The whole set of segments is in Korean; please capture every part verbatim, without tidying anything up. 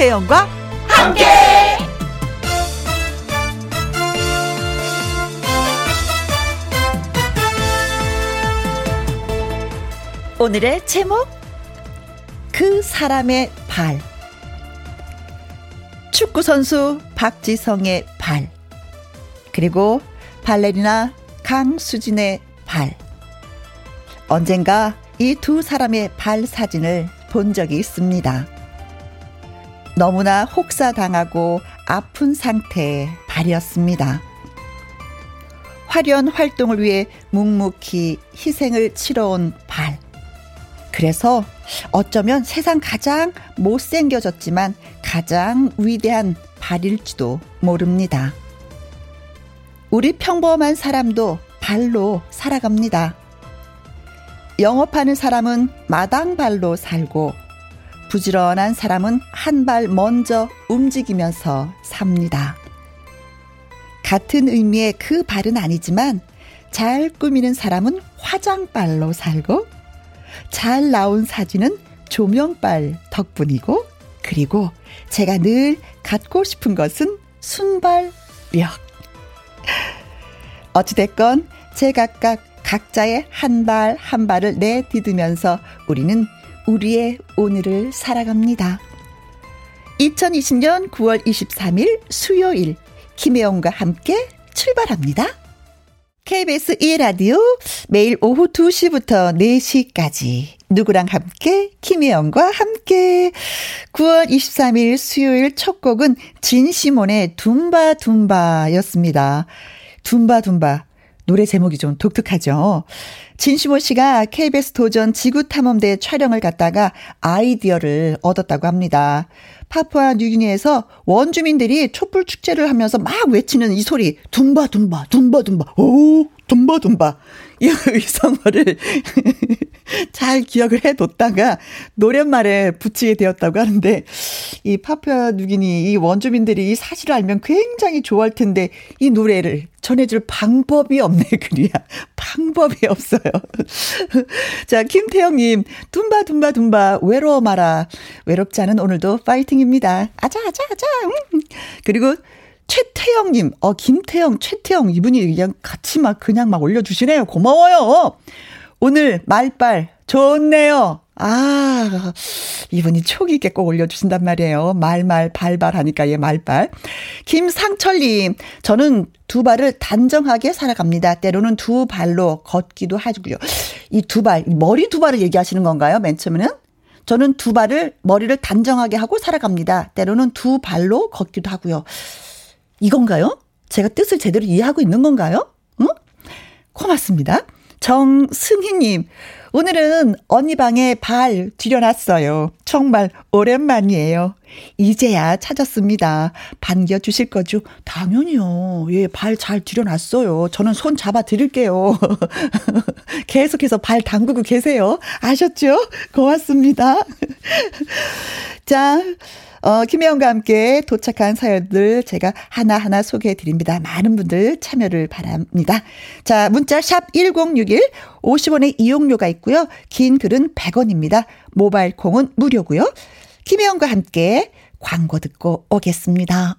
김혜영과 함께. 오늘의 제목, 그 사람의 발. 축구선수 박지성의 발, 그리고 발레리나 강수진의 발. 언젠가 이 두 사람의 발 사진을 본 적이 있습니다. 너무나 혹사당하고 아픈 상태의 발이었습니다. 화려한 활동을 위해 묵묵히 희생을 치러온 발. 그래서 어쩌면 세상 가장 못생겨졌지만 가장 위대한 발일지도 모릅니다. 우리 평범한 사람도 발로 살아갑니다. 영업하는 사람은 마당발로 살고, 부지런한 사람은 한 발 먼저 움직이면서 삽니다. 같은 의미의 그 발은 아니지만, 잘 꾸미는 사람은 화장발로 살고, 잘 나온 사진은 조명발 덕분이고, 그리고 제가 늘 갖고 싶은 것은 순발력. 어찌됐건 제각각 각자의 한 발 한 발을 내딛으면서 우리는 우리의 오늘을 살아갑니다. 이천이십 년 구월 이십삼일 수요일, 김혜영과 함께 출발합니다. 케이비에스 일 라디오 매일 오후 두 시부터 네 시까지 누구랑 함께, 김혜영과 함께. 구월 이십삼일 수요일 첫 곡은 진시몬의 둠바둠바였습니다. 둠바둠바, 노래 제목이 좀 독특하죠. 진시몬 씨가 케이비에스 도전 지구탐험대 촬영을 갔다가 아이디어를 얻었다고 합니다. 파푸아뉴기니에서 원주민들이 촛불 축제를 하면서 막 외치는 이 소리, 둠바둠바, 둠바둠바, 오, 둠바둠바. 이 의성어를 잘 기억을 해뒀다가 노랫말에 붙이게 되었다고 하는데, 이 파푸아뉴기니 이 원주민들이 이 사실을 알면 굉장히 좋아할 텐데 이 노래를 전해줄 방법이 없네, 그리야. 방법이 없어요. 자, 김태형님, 둠바 둠바 둠바 외로워 마라. 외롭지 않은 오늘도 파이팅입니다. 아자 아자 아자. 음. 그리고 최태형님, 어 김태형, 최태형 이분이 그냥 같이 막 그냥 막 올려주시네요. 고마워요. 오늘 말빨 좋네요. 아, 이분이 촉이 있게 꼭 올려주신단 말이에요. 말말 발발 하니까 예, 말발. 김상철님, 저는 두 발을 단정하게 살아갑니다. 때로는 두 발로 걷기도 하고요. 이 두 발, 머리 두 발을 얘기하시는 건가요? 맨 처음에는? 저는 두 발을, 머리를 단정하게 하고 살아갑니다. 때로는 두 발로 걷기도 하고요. 이건가요? 제가 뜻을 제대로 이해하고 있는 건가요? 응? 고맙습니다. 정승희님, 오늘은 언니 방에 발 들여놨어요. 정말 오랜만이에요. 이제야 찾았습니다. 반겨주실 거죠? 당연히요. 예, 발 잘 들여놨어요. 저는 손 잡아드릴게요. 계속해서 발 담그고 계세요. 아셨죠? 고맙습니다. 자, 어, 김혜영과 함께 도착한 사연들 제가 하나하나 소개해드립니다. 많은 분들 참여를 바랍니다. 자, 문자 샵 일공육일, 오십 원의 이용료가 있고요. 긴 글은 백 원입니다. 모바일 콩은 무료고요. 김혜영과 함께 광고 듣고 오겠습니다.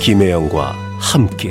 김혜영과 함께.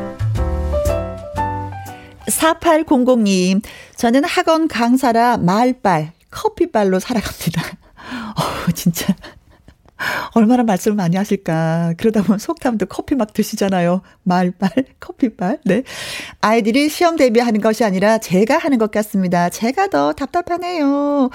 사팔공공님, 저는 학원 강사라 말빨, 커피빨로 살아갑니다. 어, 진짜. 얼마나 말씀을 많이 하실까. 그러다 보면 속담도 커피 막 드시잖아요. 말빨, 커피빨. 네. 아이들이 시험 대비하는 것이 아니라 제가 하는 것 같습니다. 제가 더 답답하네요.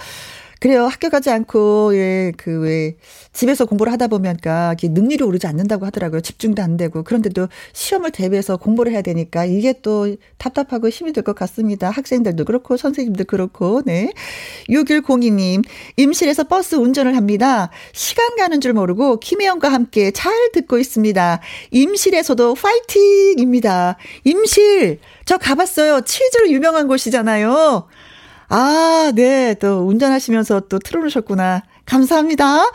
그래요. 학교 가지 않고, 예, 그, 왜, 집에서 공부를 하다 보면까, 이게 능률이 오르지 않는다고 하더라고요. 집중도 안 되고. 그런데도 시험을 대비해서 공부를 해야 되니까, 이게 또 답답하고 힘이 들 것 같습니다. 학생들도 그렇고, 선생님도 그렇고, 네. 육일공이님, 임실에서 버스 운전을 합니다. 시간 가는 줄 모르고, 김혜영과 함께 잘 듣고 있습니다. 임실에서도 파이팅입니다. 임실! 저 가봤어요. 치즈로 유명한 곳이잖아요. 아, 네. 또 운전하시면서 또 틀어놓으셨구나. 감사합니다.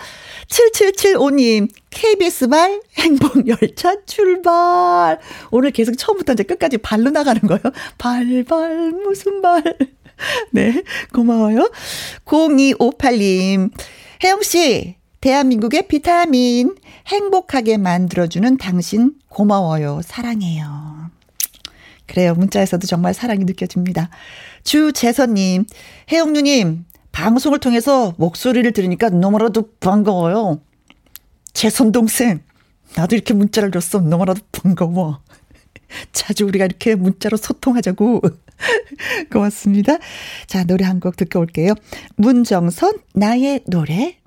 칠칠칠오님, 케이비에스 발 행복열차 출발. 오늘 계속 처음부터 이제 끝까지 발로 나가는 거예요. 발, 발, 무슨 발. 네, 고마워요. 공이오팔님, 혜영씨, 대한민국의 비타민, 행복하게 만들어주는 당신 고마워요. 사랑해요. 그래요. 문자에서도 정말 사랑이 느껴집니다. 주재선님, 혜영누님, 방송을 통해서 목소리를 들으니까 너무나도 반가워요. 재선 동생, 나도 이렇게 문자를 줬어. 너무나도 반가워. 자주 우리가 이렇게 문자로 소통하자고. 고맙습니다. 자, 노래 한 곡 듣고 올게요. 문정선, 나의 노래.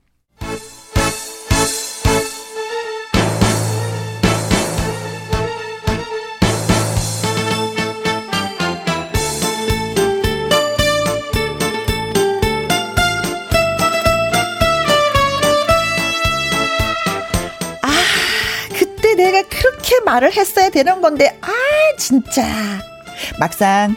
내가 그렇게 말을 했어야 되는 건데, 아 진짜 막상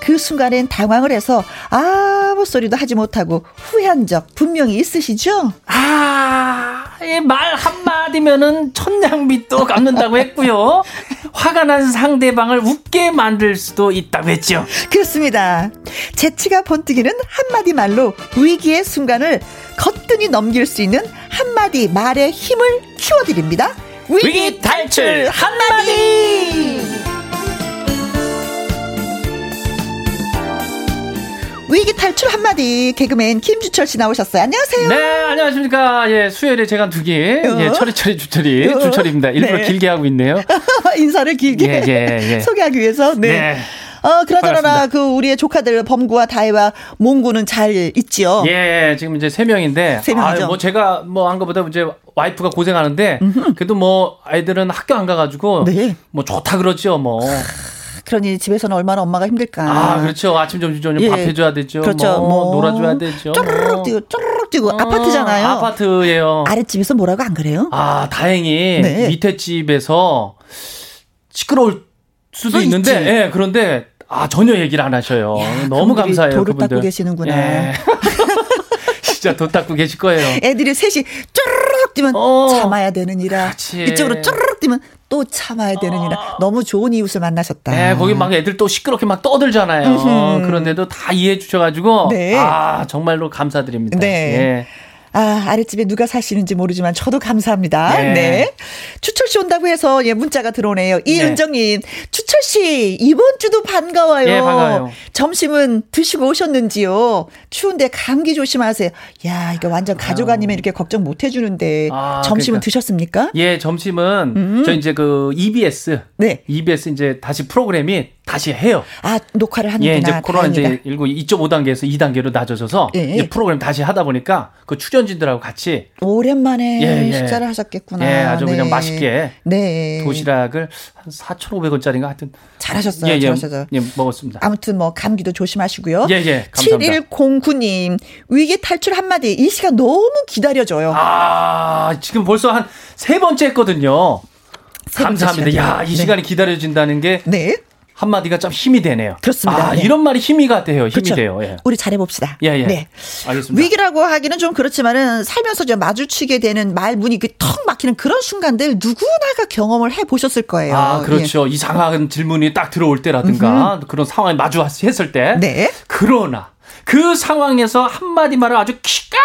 그 순간엔 당황을 해서 아무 소리도 하지 못하고 후회한 적 분명히 있으시죠? 아, 말 한마디면은 천냥빚도 갚는다고 했고요. 화가 난 상대방을 웃게 만들 수도 있다고 했죠. 그렇습니다. 재치가 번뜩이는 한마디 말로 위기의 순간을 거뜬히 넘길 수 있는 한마디 말의 힘을 키워드립니다. 위기, 위기 탈출 한마디. 위기 탈출 한마디, 개그맨 김주철 씨 나오셨어요. 안녕하세요. 네, 안녕하십니까. 예, 수요일에 제가 두 개, 어? 예, 철이철이 주철이 어? 주철입니다. 일부러 네. 길게 하고 있네요. 인사를 길게 예, 예, 예. 소개하기 위해서. 네. 네. 어, 그러저러나, 그, 우리의 조카들, 범구와 다혜와 몽구는 잘 있지요? 예, 지금 이제 세 명인데. 세 명이죠. 아, 뭐, 제가 뭐 한 것보다 이제 와이프가 고생하는데, 음흠. 그래도 뭐, 아이들은 학교 안 가가지고, 네. 뭐, 좋다 그러지요, 뭐. 그러니 집에서는 얼마나 엄마가 힘들까. 아, 그렇죠. 아침, 점심, 저녁 예. 밥 해줘야 되죠. 그렇죠. 뭐, 뭐 놀아줘야 되죠. 쪼르륵 뛰고, 쪼르륵 뛰고. 어, 아파트잖아요. 아파트예요. 아랫집에서 뭐라고 안 그래요? 아, 다행히. 네. 밑에 집에서 시끄러울 수도 있는데, 예, 그런데, 아, 전혀 얘기를 안 하셔요. 야, 너무 감사해요. 도를 그분들. 닦고 계시는구나. 예. 진짜 도 닦고 계실 거예요. 애들이 셋이 쪼르륵 뛰면 어, 참아야 되느니라. 그치. 이쪽으로 쪼르륵 뛰면 또 참아야 되느니라. 어. 너무 좋은 이웃을 만나셨다. 예, 거기 막 애들 또 시끄럽게 막 떠들잖아요. 으흠. 그런데도 다 이해해 주셔가지고, 네. 아, 정말로 감사드립니다. 네. 예. 아, 아랫집에 누가 사시는지 모르지만 저도 감사합니다. 네. 네. 추철 씨 온다고 해서 예, 문자가 들어오네요. 이은정님, 네. 추철 씨 이번 주도 반가워요. 네, 반가워요. 점심은 드시고 오셨는지요? 추운데 감기 조심하세요. 야, 이거 완전 가족 아니면 이렇게 걱정 못 해주는데. 아, 점심은 그러니까. 드셨습니까? 예, 점심은 음. 저 이제 그 이비에스, 네, 이비에스 이제 다시 프로그램이 다시 해요. 아, 녹화를 하는구나. 예, 이제 코로나 이제 일 점 오 단계에서 이 단계로 낮아져서 예, 예. 이제 프로그램 다시 하다 보니까 그 출연진들하고 같이 오랜만에 예, 예. 식사를 하셨겠구나. 예, 아주 네. 그냥 맛있게 네. 도시락을 한 사천오백 원짜리인가 하여튼 잘하셨어요. 예, 잘하셨어요. 예, 예, 먹었습니다. 아무튼 뭐 감기도 조심하시고요. 예, 예. 감사합니다. 칠일공구님, 위기 탈출 한마디. 이 시간 너무 기다려져요. 아, 지금 벌써 한 세 번째 했거든요. 세 번째 감사합니다. 시간이요. 야, 이 네. 시간이 기다려진다는 게 네. 한마디가 참 힘이 되네요. 그렇습니다. 아, 네. 이런 말이 힘이가 돼요. 힘이 그렇죠. 돼요. 예. 우리 잘해봅시다. 예, 예. 네. 알겠습니다. 위기라고 하기는 좀 그렇지만은 살면서 마주치게 되는 말문이 턱 막히는 그런 순간들 누구나가 경험을 해보셨을 거예요. 아, 그렇죠. 예. 이상한 질문이 딱 들어올 때라든가 음흠. 그런 상황에 마주했을 때. 네. 그러나 그 상황에서 한마디 말을 아주 키가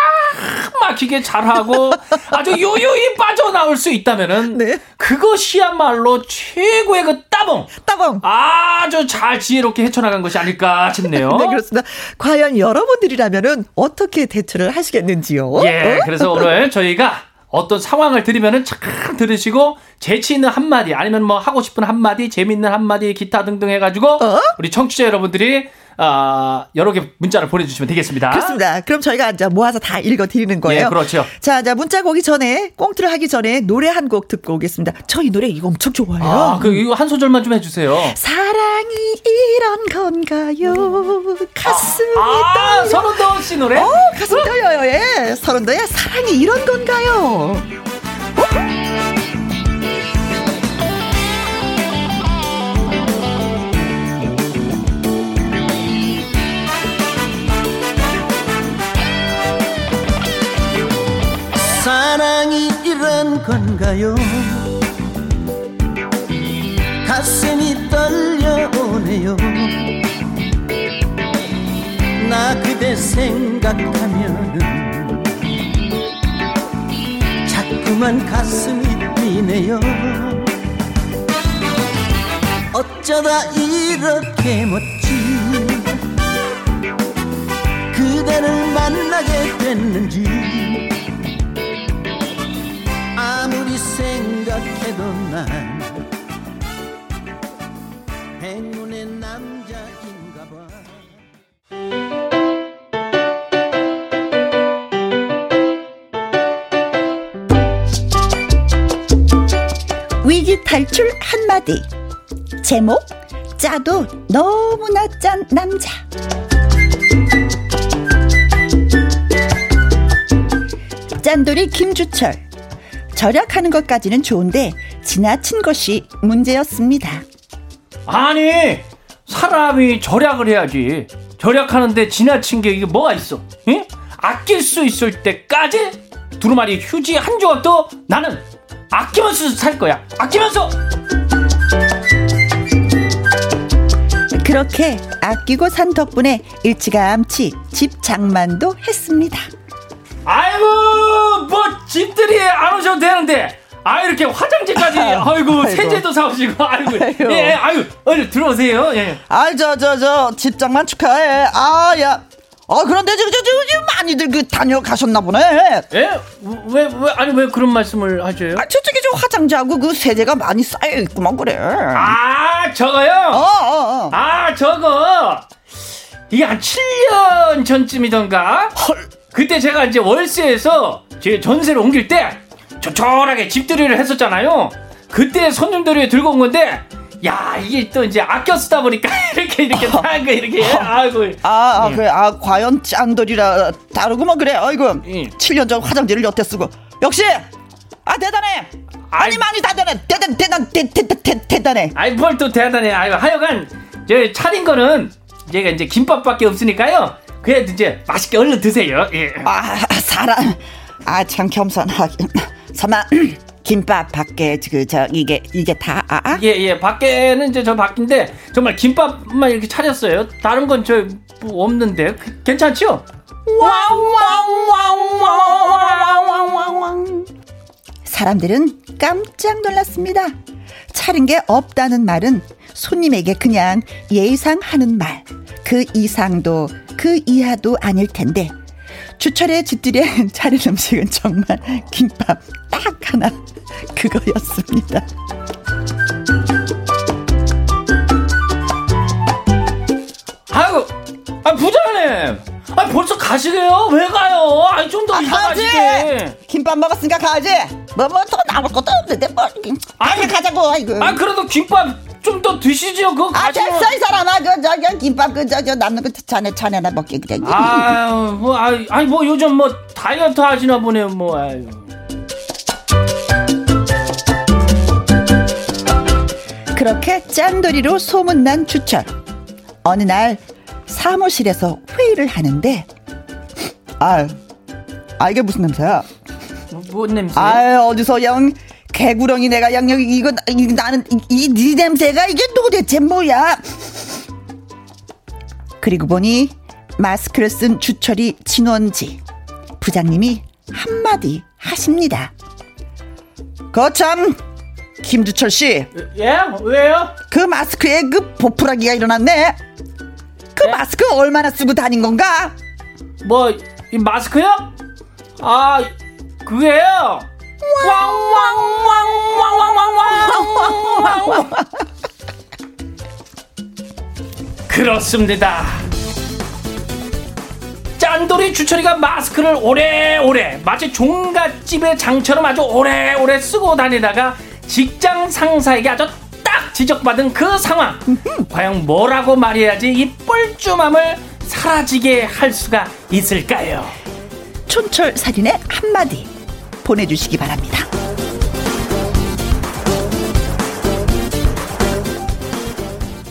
막히게 잘하고 아주 요요히 빠져나올 수 있다면은 네. 그것이야말로 최고의 그 따봉 따봉 아주 잘 지혜롭게 헤쳐나간 것이 아닐까 싶네요. 네, 그렇습니다. 과연 여러분들이라면은 어떻게 대처를 하시겠는지요? 예, 그래서 오늘 저희가 어떤 상황을 들으면은 참 들으시고 재치 있는 한마디 아니면 뭐 하고 싶은 한마디 재밌는 한마디 기타 등등 해가지고 어? 우리 청취자 여러분들이 아, 여러 개 문자를 보내주시면 되겠습니다. 그렇습니다. 그럼 저희가 이제 모아서 다 읽어드리는 거예요. 네, 그렇죠. 자, 자 문자 오기 전에 꽁트를 하기 전에 노래 한 곡 듣고 오겠습니다. 저 이 노래 이거 엄청 좋아해요. 아, 그 이거 한 소절만 좀 해주세요. 사랑이 이런 건가요? 가슴이 아, 떨려. 아, 서른도우 씨 노래? 어, 가슴 어? 떨려요. 예, 서른도야 사랑이 이런 건가요? 사랑이 이런 건가요? 가슴이 떨려오네요. 나 그대 생각하면 자꾸만 가슴이 뛰네요. 어쩌다 이렇게 멋진 그대를 만나게 됐는지 아무리 생각해도 난 행운의 남자인가 봐. 위기 탈출 한마디. 제목 짜도 너무나 짠 남자. 짠돌이 김주철. 절약하는 것까지는 좋은데 지나친 것이 문제였습니다. 아니 사람이 절약을 해야지 절약하는데 지나친 게 이게 뭐가 있어? 응? 아낄 수 있을 때까지 두루마리 휴지 한 조각도 나는 아끼면서 살 거야. 아끼면서 그렇게 아끼고 산 덕분에 일찌감치 집 장만도 했습니다. 아이고 뭐 집들이 안 오셔도 되는데 아 이렇게 화장지까지 아이고, 아이고. 세제도 사오시고 아이고, 아이고. 예, 예, 아유 어디 들어오세요. 예. 아이 저 저 저 집장만 축하해. 아 야 아 그런데 지금 지금 많이들 그 다녀가셨나 보네. 예? 왜 왜 아니 왜 그런 말씀을 하세요? 아 저쪽에 저 화장지하고 그 세제가 많이 쌓여 있구만 그래. 아 저거요? 어, 어, 어. 아 저거 이게 한 칠 년 전쯤이던가. 헐. 그때 제가 이제 월세에서 제 전세를 옮길 때 조촐하게 집들이를 했었잖아요. 그때 손님들이 들고 온 건데, 야 이게 또 이제 아껴 쓰다 보니까 이렇게 이렇게 딴 거 이렇게 아이고 아, 아 예. 그래 아 과연 짠돌이라 다르구만 그래. 아이고 예. 칠 년 전 화장지를 여태 쓰고 역시 아 대단해. 아니 아이, 많이 대단해 대단 대단 대대대 대단해. 아이 뭘 또 대단해. 아이 하여간 제 차린 거는 제가 이제 김밥밖에 없으니까요. 그래 이제 맛있게 얼른 드세요. 예. 아 사람 아 참 겸손하긴 설마 김밥 밖에 그 저 이게 이게 다 아? 예예 예, 밖에는 이제 저 밖인데 정말 김밥만 이렇게 차렸어요. 다른 건 저 뭐 없는데 괜찮죠? 왕왕왕왕왕왕왕왕 사람들은 깜짝 놀랐습니다. 차린 게 없다는 말은 손님에게 그냥 예의상 하는 말 그 이상도 그 이하도 아닐 텐데 주철의 집들이에 차린 음식은 정말 김밥 딱 하나 그거였습니다. 아이고 아 부장님 아 벌써 가시게요? 왜 가요? 아니 좀 더 이따 가시게. 김밥 먹었으니까 가야지. 뭐 뭐 더 남을 것도 없는데 뭐 아니 가자고. 아이고 아 그래도 김밥 좀 더 드시죠. 그거 아, 가지고. 됐어, 이 사람아. 그, 저, 저, 김밥, 그, 저, 저, 남는 거 자네, 자네나 먹게, 그래. 아유, 뭐, 아유, 아니, 뭐, 요즘 뭐, 다이어트 하시나 보네, 뭐, 아유. 그렇게 짠돌이로 소문난 주철. 어느 날, 사무실에서 회의를 하는데, 아유, 아, 이게 무슨 냄새야? 뭐, 뭔 냄새? 아유, 어디서 영. 개구렁이 내가 양념 이거 이거 나는 이네 냄새가 이게 도대체 뭐야? 그리고 보니 마스크를 쓴 주철이 진원지 부장님이 한마디 하십니다. 거참 김주철씨. 예? 왜요? 그 마스크에 그 보풀하기가 일어났네. 그 예? 마스크 얼마나 쓰고 다닌 건가? 뭐 이 마스크요? 아 그게요 왕왕왕왕왕왕왕왕왕왕 그렇습니다. 짠돌이 주철이가 마스크를 오래오래 마치 종갓집의 장처럼 아주 오래오래 쓰고 다니다가 직장 상사에게 아주 딱 지적받은 그 상황. 과연 뭐라고 말해야지 이 뻘쭘함을 사라지게 할 수가 있을까요? 촌철살인의 한마디 보내주시기 바랍니다.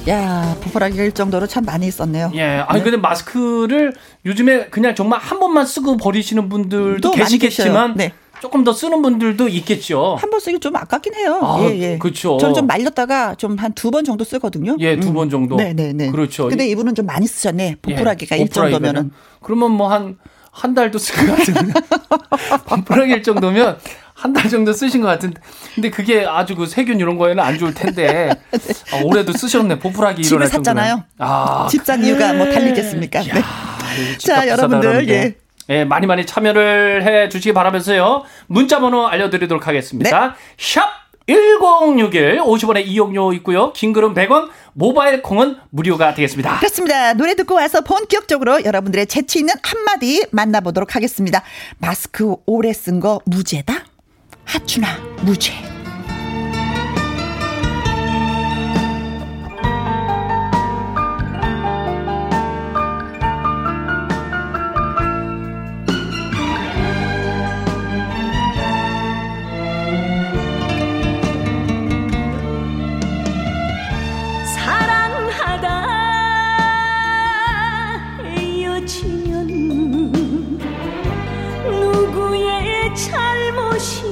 야, 부풀하길 정도로 참 많이 있었네요. 예, 아니 네. 근데 마스크를 요즘에 그냥 정말 한 번만 쓰고 버리시는 분들도 계시겠지만 네. 조금 더 쓰는 분들도 있겠죠. 한 번 쓰기 좀 아깝긴 해요. 아, 예, 예. 그렇죠. 저는 좀 말렸다가 좀 한 두 번 정도 쓰거든요. 예, 두 번 음. 정도. 네, 네, 네. 그렇죠. 근데 이분은 좀 많이 쓰셨네. 부풀하기가 예, 일 정도면은. 그러면 뭐 한 한 달도 쓸 것 같은데. 부풀하기일 정도면. 한 달 정도 쓰신 것 같은데, 근데 그게 아주 그 세균 이런 거에는 안 좋을 텐데 네. 아, 올해도 쓰셨네. 보풀하기 집을 샀잖아요. 아, 집 산 이유가 뭐 달리겠습니까? 네. 자, 여러분들 예. 예, 많이 많이 참여를 해주시기 바라면서요. 문자번호 알려드리도록 하겠습니다. 네. 샵 천육십일 오십 원에 이용료 있고요. 긴글은 백 원, 모바일 콩은 무료가 되겠습니다. 그렇습니다. 노래 듣고 와서 본격적으로 여러분들의 재치 있는 한마디 만나보도록 하겠습니다. 마스크 오래 쓴 거 무죄다? 하춘아 무죄. 사랑하다 헤어지면 누구의 잘못이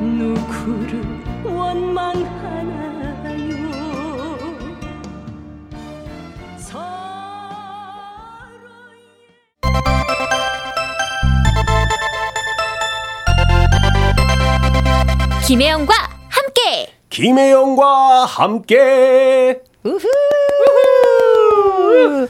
누구를 원망하나요? 김혜영과 함께. 김혜영과 함께. 우후. 우후.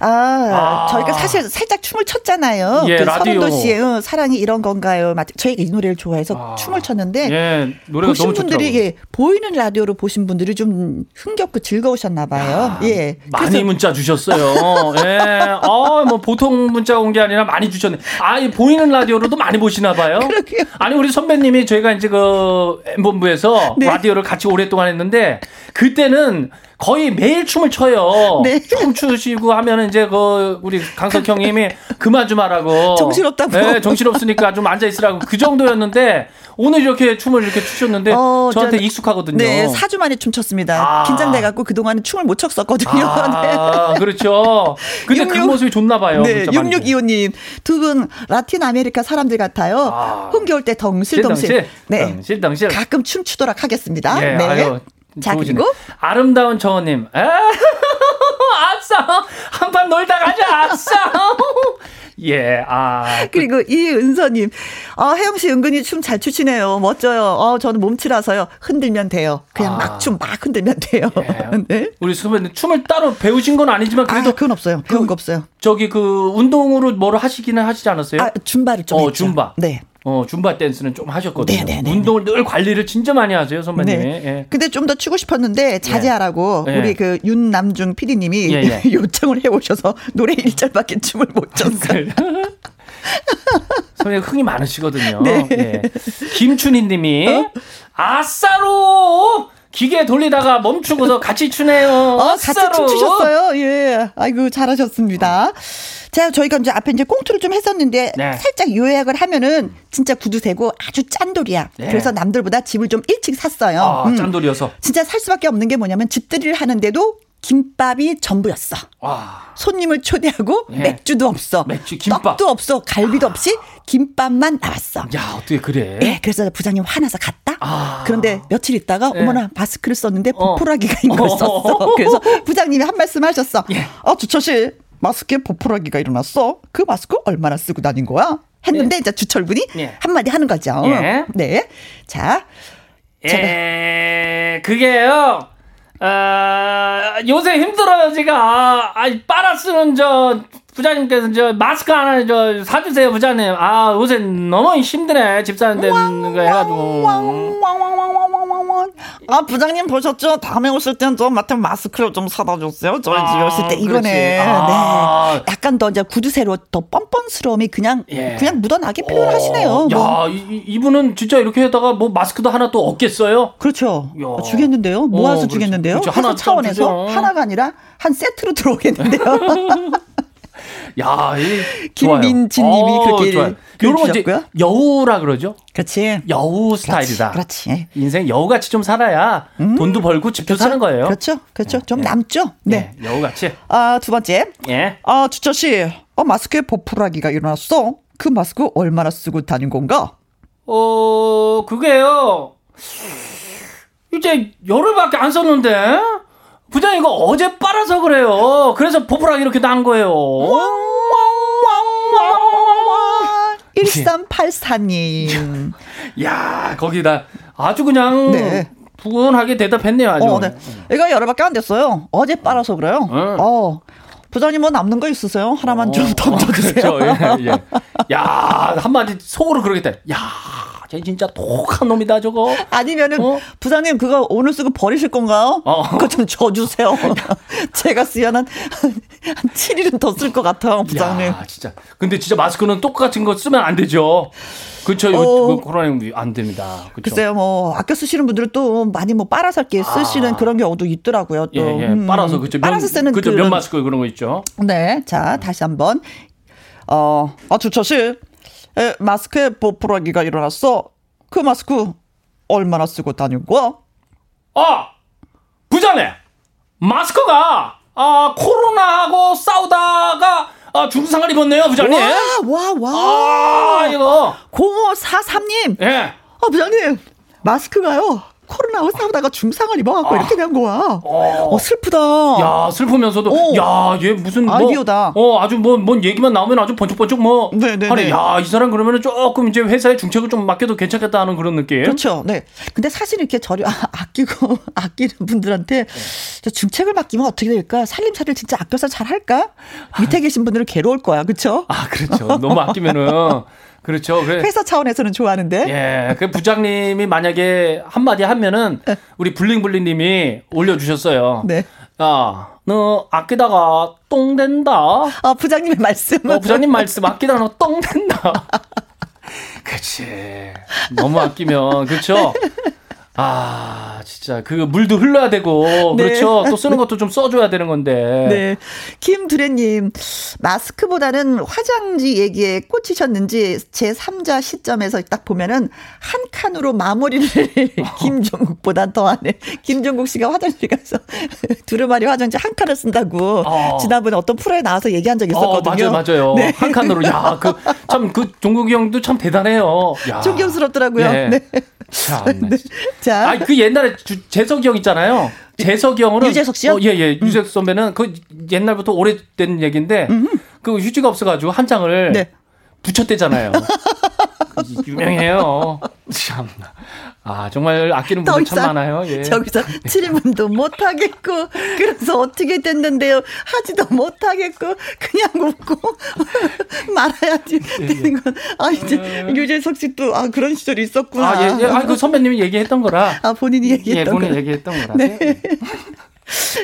아, 아, 저희가 사실 살짝 춤을 췄잖아요. 예, 그 서른도 씨의 응, 사랑이 이런 건가요? 맞, 저희가 이 노래를 좋아해서 아, 춤을 췄는데 예, 노래가 보신 너무 분들이 예, 보이는 라디오로 보신 분들이 좀 흥겹고 즐거우셨나 봐요. 야, 예, 많이 그래서, 문자 주셨어요. 예, 아, 뭐 보통 문자 온 게 아니라 많이 주셨네. 아, 이 보이는 라디오로도 많이 보시나 봐요. 그러게요. 아니 우리 선배님이 저희가 이제 그 엠본부에서 네. 라디오를 같이 오랫동안 했는데 그때는. 거의 매일 춤을 춰요. 네. 춤 추시고 하면은 이제 그 우리 강석 형님이 그만 좀 하라고. 정신없다고. 네, 정신없으니까 좀 앉아 있으라고. 그 정도였는데 오늘 이렇게 춤을 이렇게 추셨는데 어, 저한테 저, 익숙하거든요. 네, 사 주 만에 춤췄습니다. 아. 긴장돼갖고 그동안 춤을 못 췄었거든요. 아, 네. 그렇죠. 근데 육십육, 그 모습이 좋나 봐요. 네, 육육이오님 두 분 라틴 아메리카 사람들 같아요. 아. 흥겨울 때 덩실덩실. 네, 덩실덩실. 가끔 춤추도록 하겠습니다. 예, 네. 아유. 자, 그리고 아름다운 정원님 아싸 한판 놀다 가자 아싸 예, 아 그리고 이은서님 아, 혜영씨 은근히 춤 잘 추시네요. 멋져요. 어, 저는 몸치라서요 흔들면 돼요. 그냥 막 춤 막 아. 막 흔들면 돼요. 예. 네. 우리 선배님 춤을 따로 배우신 건 아니지만 그래도 아, 그건 없어요. 배운 그, 거 없어요. 저기 그 운동으로 뭐를 하시기는 하시지 않았어요? 아, 줌바를 좀 어, 했죠. 줌바. 네. 어, 줌바 댄스는 좀 하셨거든요. 네네네네. 운동을 늘 관리를 진짜 많이 하세요, 선배님. 네. 예. 근데 좀 더 추고 싶었는데 자제하라고 예. 우리 그 윤남중 피디님이 예, 예. 요청을 해오셔서 노래 일 절밖에 춤을 못 췄어요. 선배님 흥이 많으시거든요. 네. 예. 김춘희님이 어? 아싸로 기계 돌리다가 멈추고서 같이 추네요. 어, 같이 춤추셨어요. 예, 아이고 잘하셨습니다. 자, 저희가 이제 앞에 이제 꽁트를 좀 했었는데 네. 살짝 요약을 하면은 진짜 구두쇠고 아주 짠돌이야. 네. 그래서 남들보다 집을 좀 일찍 샀어요. 아, 음. 짠돌이어서. 진짜 살 수밖에 없는 게 뭐냐면 집들이를 하는데도 김밥이 전부였어. 와. 손님을 초대하고 예. 맥주도 없어. 맥주, 김밥. 떡도 없어. 갈비도 없이 김밥만 나왔어. 야, 어떻게 그래? 예, 그래서 부장님 화나서 갔다. 아. 그런데 며칠 있다가 네. 어머나 마스크를 썼는데 보풀하기가인 걸 어. 썼어. 그래서 부장님이 한 말씀 하셨어. 예. 아, 주철 씨 마스크에 보풀하기가 일어났어. 그 마스크 얼마나 쓰고 다닌 거야? 했는데 예. 이제 주철분이 예. 한마디 하는 거죠. 예. 네. 자. 예. 제가. 그게요. 아, 요새 힘들어요, 제가. 아, 빨아 쓰는 저 부장님께서 저 마스크 하나 저 사주세요, 부장님. 아, 요새 너무 힘드네, 집 사는데 거 해가지고. 아, 부장님 보셨죠? 다음에 오실 땐 저한테 마스크를 좀 사다 줬어요. 저희 아, 집에 오실 때 이거네. 아. 네. 약간 더 이제 구두쇠로 더 뻔뻔스러움이 그냥 예. 그냥 묻어나게 표현을 하시네요. 야, 뭐. 이, 이분은 진짜 이렇게 하다가 뭐 마스크도 하나 또 얻겠어요? 그렇죠. 야. 주겠는데요? 모아서 어, 주겠는데요? 그렇죠. 하나 차원에서 주죠. 하나가 아니라 한 세트로 들어오겠는데요. 야, 김민진님이 그렇게 좋아요. 이런 이제 여우라 그러죠. 그렇지. 여우 스타일이다. 그렇지. 그렇지. 인생 여우같이 좀 살아야 음. 돈도 벌고 집도 그렇죠. 사는 거예요. 그렇죠. 그렇죠. 네. 좀 남죠. 네. 네. 여우같이. 아, 두 번째. 예. 아, 주철 씨, 어, 마스크에 보풀하기가 일어났어. 그 마스크 얼마나 쓰고 다닌 건가? 어, 그게요. 이제 열흘밖에 안 썼는데. 부장님 이거 어제 빨아서 그래요. 그래서 보풀하기 이렇게 난 거예요. 일삼팔사 님. 야, 거기다 아주 그냥 네. 부근하게 대답했네요. 아주. 어, 네. 이거 열흘밖에 안 됐어요. 어제 빨아서 그래요. 응. 어. 부장님 뭐 남는 거 있으세요? 하나만 어. 좀 던져주세요. 어, 그렇죠. 예, 예. 야, 한마디 속으로 그러겠다. 야. 쟤 진짜 독한 놈이다 저거. 아니면은 어? 부장님 그거 오늘 쓰고 버리실 건가요? 어. 그거 좀 줘주세요. 제가 쓰면 한, 한 칠 일은 더 쓸 것 같아요, 부장님. 야, 진짜. 근데 진짜 마스크는 똑같은 거 쓰면 안 되죠. 그렇죠. 어. 코로나 안 됩니다. 그쵸? 글쎄요, 뭐 아껴 쓰시는 분들은 또 많이 뭐 빨아서 이렇게 쓰시는 아. 그런 경우도 있더라고요. 또. 예, 예. 음. 빨아서 그렇죠. 빨아서 쓰는 그렇죠. 면 마스크 그런 거 있죠. 네, 자 다시 한번. 어, 아 주철 씨. 에, 마스크에 보풀하기가 일어났어. 그 마스크 얼마나 쓰고 다닌 거야? 아, 부자네. 마스크가 아 코로나하고 싸우다가 아, 중상을 입었네요, 부자님. 와, 와, 와. 아, 이거. 공오사삼 님. 예. 아, 부자님 마스크가요. 코로나하고 싸우다가 중상을 입어갖고 아. 이렇게 된 거야. 어. 어, 슬프다. 야, 슬프면서도, 어. 야, 얘 무슨, 뭐. 아이디어다. 어, 아주 뭐, 뭔 얘기만 나오면 아주 번쩍번쩍 뭐. 네네. 하네. 야, 이 사람 그러면은 조금 이제 회사에 중책을 좀 맡겨도 괜찮겠다 하는 그런 느낌. 그렇죠. 네. 근데 사실 이렇게 저를 아, 아끼고, 아끼는 분들한테 네. 중책을 맡기면 어떻게 될까? 살림살이를 진짜 아껴서 잘 할까? 밑에 계신 분들은 괴로울 거야. 그렇죠? 아, 그렇죠. 너무 아끼면은. 그렇죠. 회사 차원에서는 좋아하는데. 예. 그 부장님이 만약에 한마디 하면은 우리 블링블링님이 올려주셨어요. 네. 아, 너 아끼다가 똥 된다. 아, 부장님의 말씀. 어, 부장님 말씀 아끼다가 너 똥 된다. 그렇지. 너무 아끼면 그렇죠. 아, 진짜 그 물도 흘러야 되고 네. 그렇죠. 또 쓰는 것도 좀 써줘야 되는 건데. 네, 김두래님 마스크보다는 화장지 얘기에 꽂히셨는지 제 삼자 시점에서 딱 보면은 한 칸으로 마무리를 김종국보다 더하네. 김종국 씨가 화장실 가서 두루마리 화장지 한 칸을 쓴다고 어. 지난번에 어떤 프로에 나와서 얘기한 적이 있었거든요. 어, 맞아요, 맞아요. 네. 한 칸으로 야, 그 참 그 종국이 형도 참 대단해요. 야. 존경스럽더라고요. 네. 네. 참. 네. 자, 아, 그 옛날에 주, 재석이 형 있잖아요. 재석이 형은 유재석 씨요? 예예. 어, 예. 음. 유재석 선배는 그 옛날부터 오래된 얘기인데 음흠. 그 휴지가 없어가지고 한 장을 네. 붙였대잖아요. 유명해요. 참. 아, 정말 아끼는 분들 참 많아요. 예. 저기서 질문도 못하겠고, 그래서 어떻게 됐는데요? 하지도 못하겠고, 그냥 웃고, 말아야지 예, 되는 예. 건. 아, 이제 예. 유재석 씨 또, 아, 그런 시절이 있었구나. 아, 예, 예. 아, 그 선배님이 얘기했던 거라. 아, 본인이 얘기했던 거라. 예, 본인이 얘기했던 거라. 네.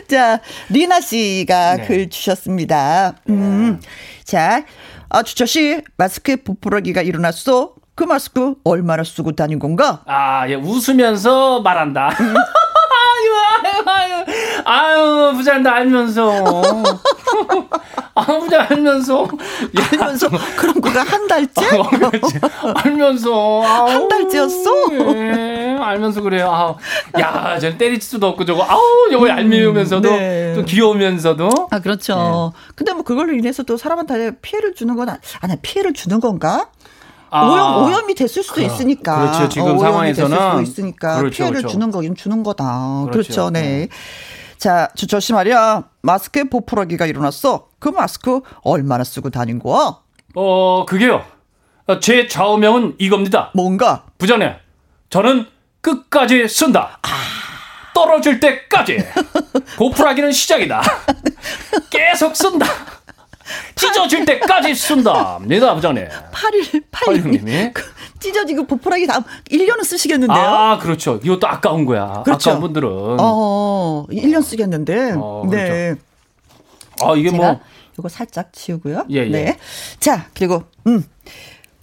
자, 리나 씨가 네. 글 주셨습니다. 음. 자, 아, 주철 씨, 마스크에 보풀하기가 일어났어? 그 마스크 얼마나 쓰고 다닌 건가? 아, 예, 웃으면서 말한다. 음. 아유, 아유, 아유, 아유, 부자한다 알면서. 아, 부자 알면서. 알면서. 그럼 그거 한 달째? 어, 알면서. 아우, 한 달째였어? 예, 알면서 그래요. 아우. 야, 저는 때릴 수도 없고 저거. 아우, 저거 얄미우면서도 음, 네. 좀 귀여우면서도. 아, 그렇죠. 네. 근데 뭐 그걸로 인해서 또 사람한테 피해를 주는 건 아니, 아니 피해를 주는 건가? 아. 오염, 오염이 됐을 수도 그래. 있으니까. 그렇죠. 지금 어, 상황에서는. 오염이 됐을 수도 있으니까. 그렇죠, 피해를 그렇죠. 주는 거긴 주는 거다. 그렇죠. 그렇죠. 네. 네. 자, 주철 씨 말이야. 마스크에 보풀하기가 일어났어. 그 마스크 얼마나 쓰고 다닌 거야? 어, 그게요. 제 좌우명은 이겁니다. 뭔가? 부자네. 저는 끝까지 쓴다. 아. 떨어질 때까지. 보풀하기는 시작이다. 계속 쓴다. 찢어질 때까지 쓴답니다, 부장님. 팔 일, 팔 일. 그, 찢어지고 보풀하기 다음 일 년은 쓰시겠는데요? 아, 그렇죠. 이것도 아까운 거야. 그렇죠. 아까운 분들은. 어, 일 년 쓰겠는데. 어, 그렇죠. 네. 아, 이게 뭐. 이거 살짝 치우고요. 예, 예. 네. 자, 그리고, 음.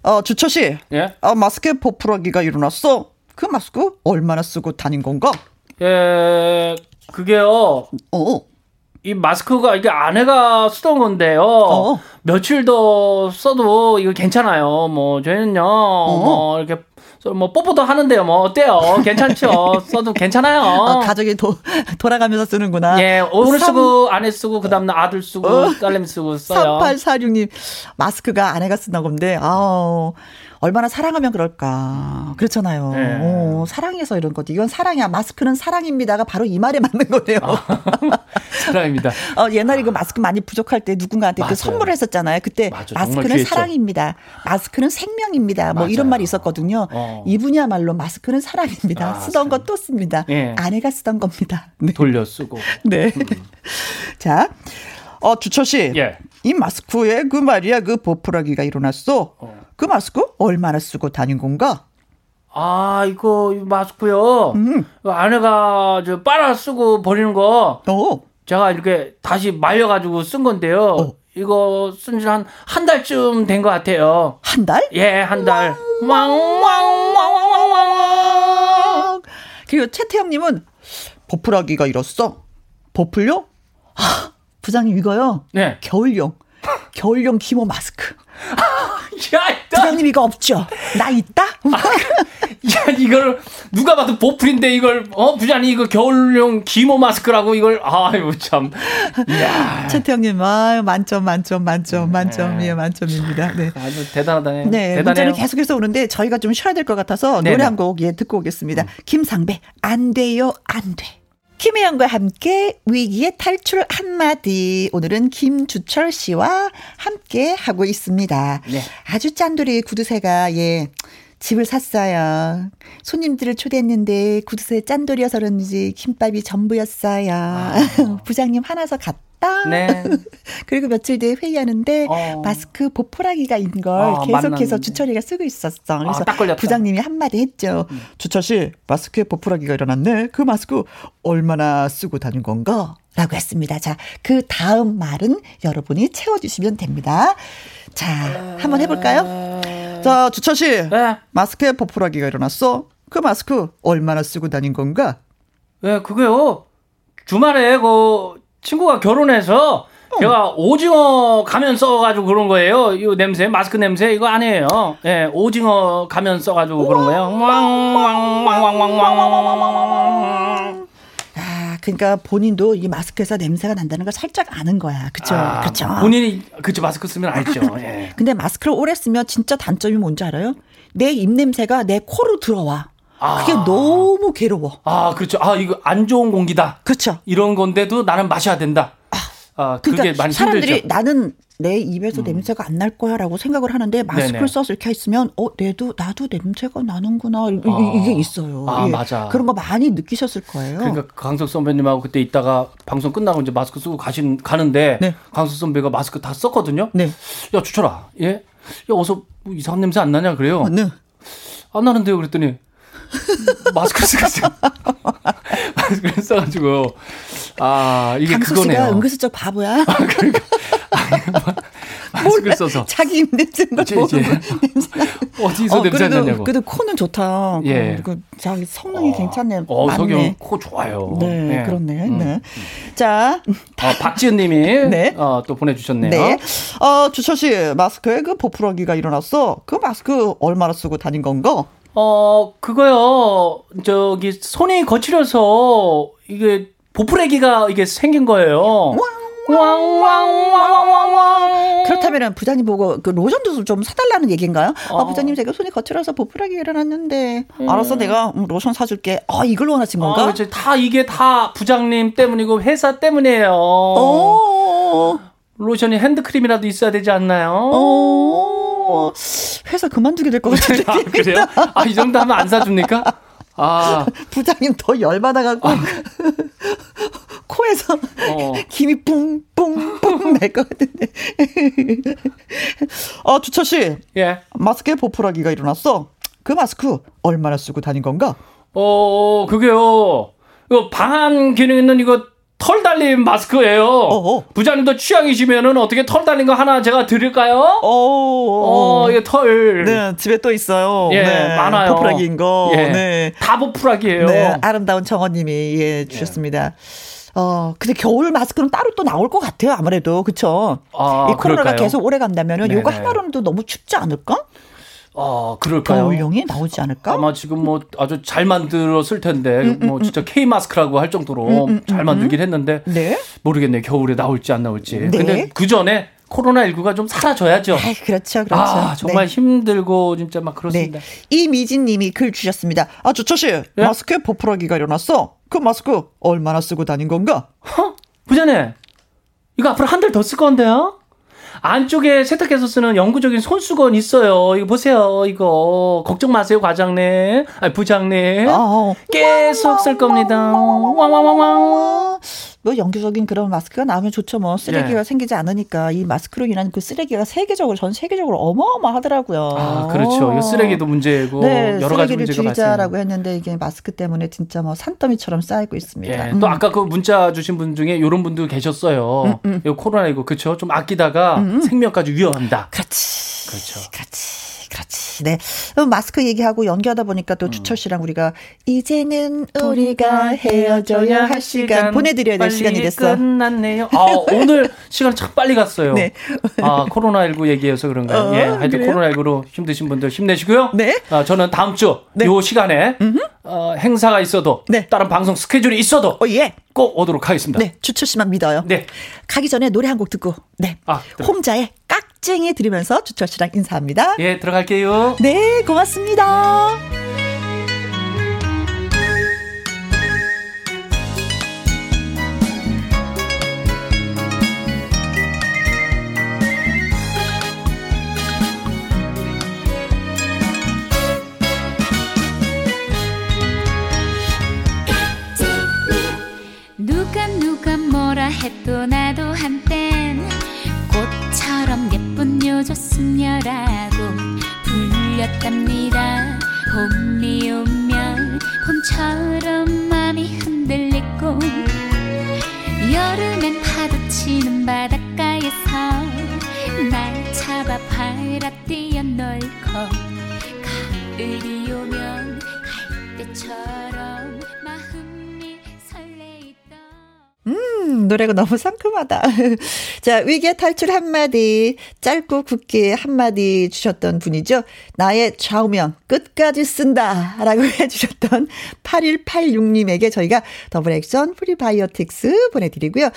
어, 주철 씨. 예. 아, 마스크에 보풀하기가 일어났어. 그 마스크 얼마나 쓰고 다닌 건가? 예, 그게요. 어. 이 마스크가 이게 아내가 쓰던 건데요. 어. 며칠 더 써도 이거 괜찮아요. 뭐 저희는요. 어. 뭐 이렇게 뭐 뽀뽀도 하는데요. 뭐 어때요? 괜찮죠? 써도 괜찮아요. 아, 가족이 도, 돌아가면서 쓰는구나. 예, 오늘 삼... 쓰고 아내 쓰고 그다음 날 아들 쓰고 어. 딸내미 쓰고 써요. 삼팔사육 님 마스크가 아내가 쓰던 건데 아우. 얼마나 사랑하면 그럴까. 그렇잖아요. 네. 오, 사랑해서 이런 것도. 이건 사랑이야. 마스크는 사랑입니다가 바로 이 말에 맞는 거네요. 아, 사랑입니다. 어, 옛날에 그 마스크 많이 부족할 때 누군가한테 그 선물했었잖아요. 그때 맞아, 마스크는 사랑입니다. 마스크는 생명입니다. 뭐 맞아요. 이런 말이 있었거든요. 어. 이분야말로 마스크는 사랑입니다. 아, 쓰던 것 또 씁니다. 네. 아내가 쓰던 겁니다. 네. 돌려 쓰고. 네. 음. 자. 어, 주철 씨. 예. 이 마스크에 그 말이야 그 보풀하기가 일어났어. 어. 그 마스크 얼마나 쓰고 다닌 건가? 아, 이거 이 마스크요. 음. 아내가 저 빨아 쓰고 버리는 거. 어. 제가 이렇게 다시 말려 가지고 쓴 건데요. 어. 이거 쓴 지 한 한 달쯤 된 것 같아요. 한 달? 예, 한 달. 왕왕왕왕왕왕. 그리고 최태형 님은 보풀하기가 일었어. 보풀요? 아. 부장님 이거요. 네. 겨울용. 겨울용 기모 마스크. 야, 있다. 부장님 이거 없죠? 나 있다? 아, 야, 이걸 누가 봐도 보풀인데 이걸 어 부장님 이거 겨울용 기모 마스크라고 이걸 아유 참. 야. 최태형님 아유 만점 만점 만점 만점 예 만점입니다. 네. 아주 대단하다네. 네. 문자는 계속해서 오는데 저희가 좀 쉬어야 될 것 같아서 네네. 노래 한 곡 예 듣고 오겠습니다. 음. 김상배 안 돼요 안 돼. 김혜영과 함께 위기의 탈출 한마디. 오늘은 김주철 씨와 함께 하고 있습니다. 네. 아주 짠돌이 구두쇠가 예 집을 샀어요. 손님들을 초대했는데 구두쇠 짠돌이어서 그런지 김밥이 전부였어요. 아. 부장님 화나서 갔다. 네. 그리고 며칠 뒤에 회의하는데 어. 마스크 보풀하기가 인걸 어, 계속해서 만났는데. 주철이가 쓰고 있었어. 그래서 아, 부장님이 한마디 했죠. 음. 주철 씨 마스크에 보풀하기가 일어났네. 그 마스크 얼마나 쓰고 다닌 건가? 라고 했습니다. 자, 그 다음 말은 여러분이 채워주시면 됩니다. 자, 한번 해볼까요? 자, 주철 씨 네. 마스크에 보풀하기가 일어났어. 그 마스크 얼마나 쓰고 다닌 건가? 예, 네, 그게요. 주말에 그 친구가 결혼해서 어. 제가 오징어 가면 써가지고 그런 거예요. 이 냄새, 마스크 냄새 이거 아니에요. 예, 오징어 가면 써가지고 그런 거예요. 왕왕왕왕왕왕왕왕왕. 아, 그러니까 본인도 이 마스크에서 냄새가 난다는 걸 살짝 아는 거야. 그렇죠, 아, 그렇죠. 본인이 그렇죠 마스크 쓰면 알죠. 예. 근데 마스크를 오래 쓰면 진짜 단점이 뭔지 알아요? 내 입 냄새가 내 코로 들어와. 그게 아. 너무 괴로워. 아, 그렇죠. 아, 이거 안 좋은 공기다. 그렇죠. 이런 건데도 나는 마셔야 된다. 아, 아 그게 그러니까 많이 사람들이 힘들죠. 나는 내 입에서 음. 냄새가 안 날 거야라고 생각을 하는데 마스크를 네네. 써서 이렇게 있으면 어, 내도 나도 냄새가 나는구나. 이, 아. 이게 있어요. 아, 예. 맞아. 그런 거 많이 느끼셨을 거예요. 그러니까 강석 선배님하고 그때 있다가 방송 끝나고 이제 마스크 쓰고 가신 가는데 네. 강석 선배가 마스크 다 썼거든요. 네. 야, 주철아. 예? 야, 어서 뭐 이상한 냄새 안 나냐 그래요. 어, 네. 안 나는데요. 그랬더니 마스크 쓰겠어요. 마스크 써가지고 아 이게 그거네요. 강수씨가 은근슬쩍 바보야. 아, 그러니까 마스크 써서 자기 입 냄새가 어디서 어, 냄새 나냐고. 그래도 코는 좋다. 예. 그, 자기 성능이 어, 괜찮네. 어, 석영 코 좋아요. 네, 네. 그렇네. 음. 네. 자, 어, 박지은님이 네. 어, 또 보내주셨네요. 네. 어, 주철 씨 마스크에 그 보풀하기가 일어났어. 그 마스크 얼마나 쓰고 다닌 건가? 어, 그거요. 저기, 손이 거칠어서, 이게, 보풀하기가 이게 생긴 거예요. 왕, 왕, 왕, 왕, 왕, 왕, 왕. 그렇다면 부장님 보고 그 로션 좀, 좀 사달라는 얘기인가요? 어. 아, 부장님 제가 손이 거칠어서 보풀하게 일어났는데 음. 알았어 내가 로션 사줄게. 아, 이걸로 하신 건가? 아, 그렇지. 다 이게 다 부장님 때문이고 회사 때문이에요. 어. 로션이 핸드크림이라도 있어야 되지 않나요? 어. 회사 그만두게 될 것 같은데. 아, 그래요? 아, 이 정도 하면 안 사줍니까? 아. 부장님 더 열받아갖고. 아. 코에서 어. 김이 뿡뿡뿡 날 것 같은데. 아, 주철 씨. 예. 마스크에 보풀하기가 일어났어. 그 마스크 얼마나 쓰고 다닌 건가? 어, 그게요. 이거 방한 기능 있는 이거 털 달린 마스크예요. 어어. 부장님도 취향이시면은 어떻게 털 달린 거 하나 제가 드릴까요? 어어. 어, 이게 털. 네, 집에 또 있어요. 예, 네, 많아요. 보풀하기인 거. 예. 네, 다 보풀하기예요. 네, 아름다운 정원님이 예 주셨습니다. 예. 어, 근데 겨울 마스크는 따로 또 나올 것 같아요. 아무래도 그렇죠. 아, 이 코로나가 그럴까요? 계속 오래 간다면은 요거 하나로는 너무 춥지 않을까? 아, 그럴까요? 겨울용이 나오지 않을까? 아마 지금 뭐 아주 잘 만들었을 텐데 음, 음, 뭐 음. 진짜 K 마스크라고 할 정도로 음, 음, 잘 만들긴 했는데 네? 모르겠네요. 겨울에 나올지 안 나올지. 네? 근데 그 전에 코로나십구가 좀 사라져야죠. 아, 그렇죠, 그렇죠. 아, 정말 네. 힘들고 진짜 막 그렇습니다. 네. 이미진님이 글 주셨습니다. 아, 주철 씨, 네? 마스크에 보풀하기가 일어났어. 그 마스크 얼마나 쓰고 다닌 건가? 허? 부자네, 이거 앞으로 한 달 더 쓸 건데요? 안쪽에 세탁해서 쓰는 영구적인 손수건 있어요. 이거 보세요. 이거 걱정 마세요, 과장님. 아니, 부장님. 어, 계속 쓸 겁니다. 왕왕왕왕. 뭐 영구적인 그런 마스크가 나오면 좋죠. 뭐 쓰레기가 네. 생기지 않으니까 이 마스크로 인한 그 쓰레기가 세계적으로 전 세계적으로 어마어마하더라고요. 아, 그렇죠. 이 쓰레기도 문제고 네, 여러 가지 문제가 발생. 쓰레기를 줄이자라고 했는데 이게 마스크 때문에 진짜 뭐 산더미처럼 쌓이고 있습니다. 네. 음. 또 아까 그 문자 주신 분 중에 이런 분도 계셨어요. 음, 음. 이거 코로나이고 그렇죠. 좀 아끼다가 음. 생명까지 위험한다. 그렇지. 그렇죠. 그렇지. 그렇지. 네. 마스크 얘기하고 연기하다 보니까 또 음. 주철 씨랑 우리가 이제는 우리가 헤어져야 할 시간 보내드려야 될 시간이 됐어. 끝났네요. 아, 오늘 시간 참 빨리 갔어요. 네. 아, 코로나십구 얘기해서 그런가요? 어, 예. 하여튼 코로나십구로 힘드신 분들 힘내시고요. 네. 아, 저는 다음 주 요 네. 시간에 어, 행사가 있어도 네. 다른 방송 스케줄이 있어도 어, 예. 꼭 오도록 하겠습니다. 네. 주철 씨만 믿어요. 네. 가기 전에 노래 한 곡 듣고 네. 아, 혼자의 깍. 쨍이 들으면서 주철 씨랑 인사합니다. 예, 들어갈게요. 네, 고맙습니다. 누가 누가 뭐라 해도 나도 한땐 꽃처럼 예쁜 요조스녀라고 불렸답니다. 봄이 오면 봄처럼 마음이 흔들리고 여름엔 파도치는 바닷가에서 날 잡아 팔아 뛰어놀고 가을이 오면 갈대처럼 마음이 음, 노래가 너무 상큼하다. 자, 위기의 탈출 한마디, 짧고 굵게 한마디 주셨던 분이죠. 나의 좌우명 끝까지 쓴다 라고 해주셨던 팔일팔육님에게 저희가 더블 액션 프리바이오틱스 보내드리고요.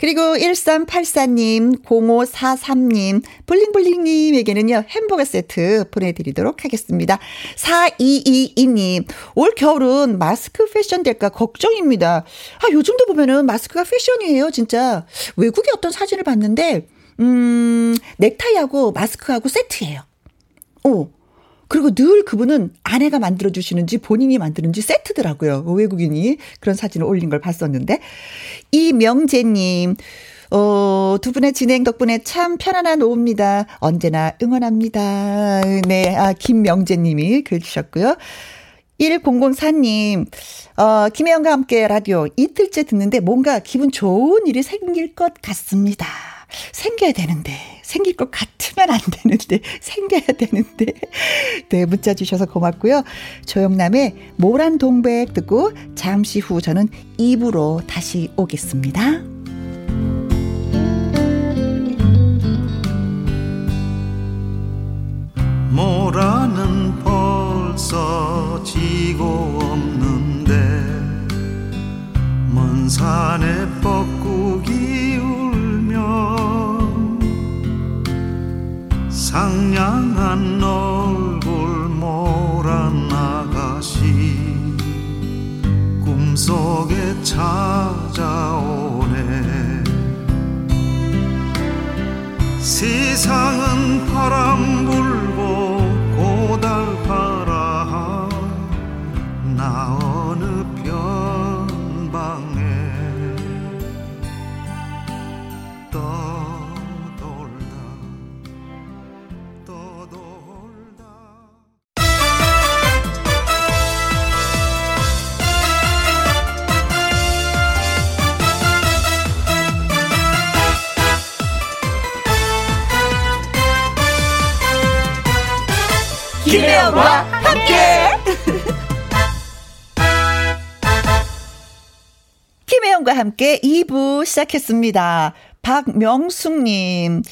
그리고 일삼팔사님, 공오사삼님, 블링블링님에게는요 햄버거 세트 보내드리도록 하겠습니다. 사이이이님, 올 겨울은 마스크 패션 될까 걱정입니다. 아, 요즘도 보면은 마스크 그가 패션이에요, 진짜. 외국의 어떤 사진을 봤는데, 음, 넥타이하고 마스크하고 세트예요. 오. 그리고 늘 그분은 아내가 만들어주시는지 본인이 만드는지 세트더라고요. 외국인이 그런 사진을 올린 걸 봤었는데. 이명재님, 어, 두 분의 진행 덕분에 참 편안한 오후입니다. 언제나 응원합니다. 네, 아, 김명재님이 글 주셨고요. 천사님, 어, 김혜영과 함께 라디오 이틀째 듣는데 뭔가 기분 좋은 일이 생길 것 같습니다. 생겨야 되는데, 생길 것 같으면 안 되는데, 생겨야 되는데. 네, 문자 주셔서 고맙고요. 조영남의 모란 동백 듣고 잠시 후 저는 이 부로 다시 오겠습니다. 모라는 벌써 지고 없는데 먼 산에 뻐꾸기 울며 상냥한 얼굴 몰아나가시 꿈속에 찾아오네. 세상은 바람 불고 고달파라 나 어느 변방에 떠돌다 떠돌다. 김혜영과 함께 김혜영과 함께 이 부 시작했습니다. 박명숙님,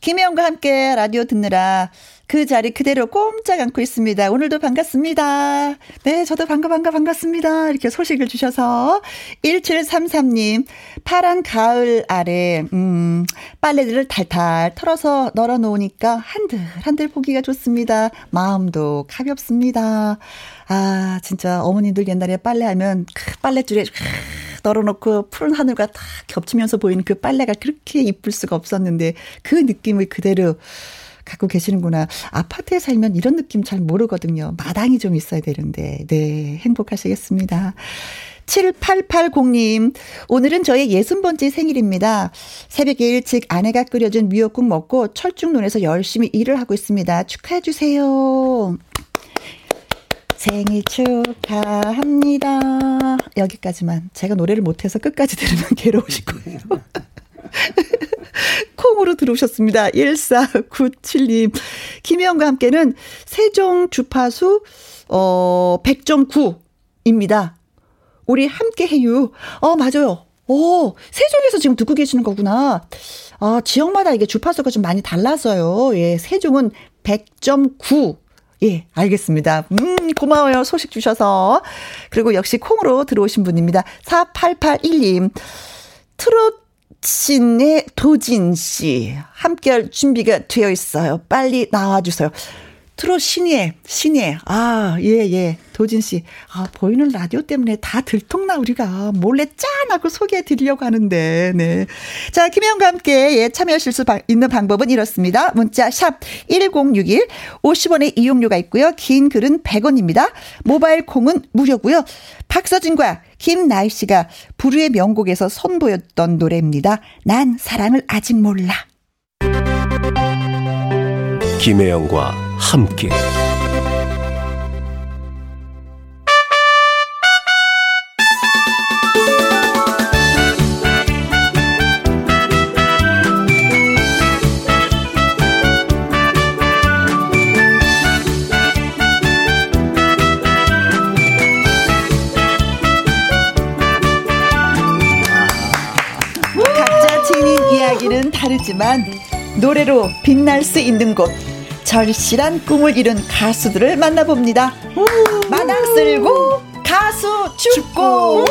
김혜영과 함께 라디오 듣느라 그 자리 그대로 꼼짝 않고 있습니다. 오늘도 반갑습니다. 네, 저도 반가 반가 반갑습니다. 이렇게 소식을 주셔서. 일칠삼삼 님, 파란 가을 아래 음, 빨래들을 탈탈 털어서 널어놓으니까 한들 한들 보기가 좋습니다. 마음도 가볍습니다. 아, 진짜 어머니들 옛날에 빨래하면 그 빨랫줄에 널어놓고 푸른 하늘과 딱 겹치면서 보이는 그 빨래가 그렇게 이쁠 수가 없었는데 그 느낌을 그대로 갖고 계시는구나. 아파트에 살면 이런 느낌 잘 모르거든요. 마당이 좀 있어야 되는데. 네, 행복하시겠습니다. 칠팔팔공 님, 오늘은 저의 예순 번째 생일입니다. 새벽에 일찍 아내가 끓여준 미역국 먹고 철쭉눈에서 열심히 일을 하고 있습니다. 축하해 주세요. 생일 축하합니다. 여기까지만. 제가 노래를 못해서 끝까지 들으면 괴로우실 거예요. 콩으로 들어오셨습니다. 일사구칠 님, 김혜영과 함께는 세종 주파수 어, 백 점 구입니다. 우리 함께 해요. 어, 맞아요. 오, 세종에서 지금 듣고 계시는 거구나. 아, 지역마다 이게 주파수가 좀 많이 달라서요. 예, 세종은 백 점 구. 예, 알겠습니다. 음, 고마워요. 소식 주셔서. 그리고 역시 콩으로 들어오신 분입니다. 사팔팔일 님, 트롯 신의 도진 씨 함께 할 준비가 되어 있어요. 빨리 나와주세요. 트롯 신예, 신예. 아, 예, 예. 도진 씨. 아, 보이는 라디오 때문에 다 들통나 우리가 몰래 짠 하고 소개해 드리려고 하는데. 네. 자, 김혜영과 함께 예, 참여하실 수 바, 있는 방법은 이렇습니다. 문자 샵 일공육일, 오십 원의 이용료가 있고요. 긴 글은 백 원입니다. 모바일 콩은 무료고요. 박서진과 김나희 씨가 부르의 명곡에서 선보였던 노래입니다. 난 사랑을 아직 몰라. 김혜영과 함께 각자 지닌 이야기는 다르지만 노래로 빛날 수 있는 곳, 절실한 꿈을 이룬 가수들을 만나봅니다. 마당 쓸고 가수 춥고.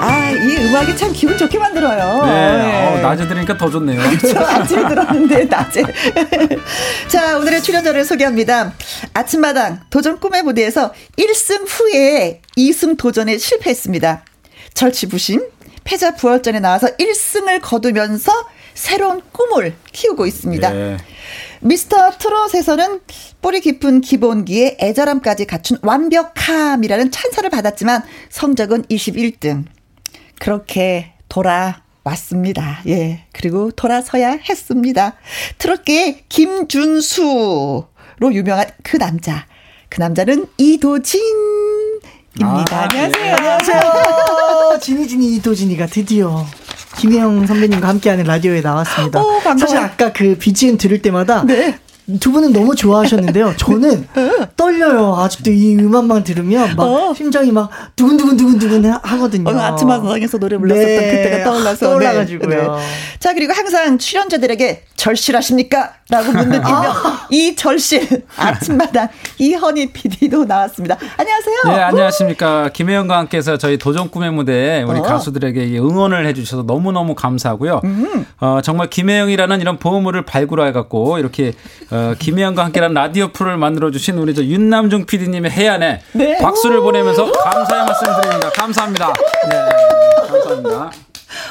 아, 이 음악이 참 기분 좋게 만들어요. 네, 어, 낮에 들으니까 더 좋네요. 그렇죠, 아침에 들었는데 낮에. 자, 오늘의 출연자를 소개합니다. 아침마당 도전 꿈의 무대에서 일 승 후에 이 승 도전에 실패했습니다. 절치부심, 패자 부활전에 나와서 일 승을 거두면서 새로운 꿈을 키우고 있습니다. 네. 미스터 트롯에서는 뿌리 깊은 기본기에 애절함까지 갖춘 완벽함이라는 찬사를 받았지만 성적은 이십일 등. 그렇게 돌아왔습니다. 예, 그리고 돌아서야 했습니다. 트롯계의 김준수 로 유명한 그 남자. 그 남자는 이도진입니다. 아, 안녕하세요. 예. 안녕하세요. 진이진이 이도진이가 드디어 김혜영 선배님과 함께하는 라디오에 나왔습니다. 오, 사실 아까 그 비지엠 들을 때마다 네. 두 분은 너무 좋아하셨는데요. 저는 떨려요. 아직도 이 음악만 들으면 막 어. 심장이 막 두근두근 두근두근 하거든요. 어, 아침마당에서 노래 불렀었던 네. 그때가 떠올라서. 떠올라가지고요. 네. 네. 자, 그리고 항상 출연자들에게 절실하십니까? 라고 묻는 분명 이 절실 아침마당 이현희 피디도 나왔습니다. 안녕하세요. 네, 안녕하십니까. 김혜영과 함께해서 저희 도전 꿈의 무대에 우리 어. 가수들에게 응원을 해주셔서 너무너무 감사하고요. 음. 어, 정말 김혜영이라는 이런 보물을 발굴해갖고 이렇게 어, 김혜영과 함께라는 라디오 프로를 만들어주신 우리 저 윤남중 피디님의 해안에 네. 박수를 보내면서 감사의 말씀 드립니다. 감사합니다. 네, 감사합니다.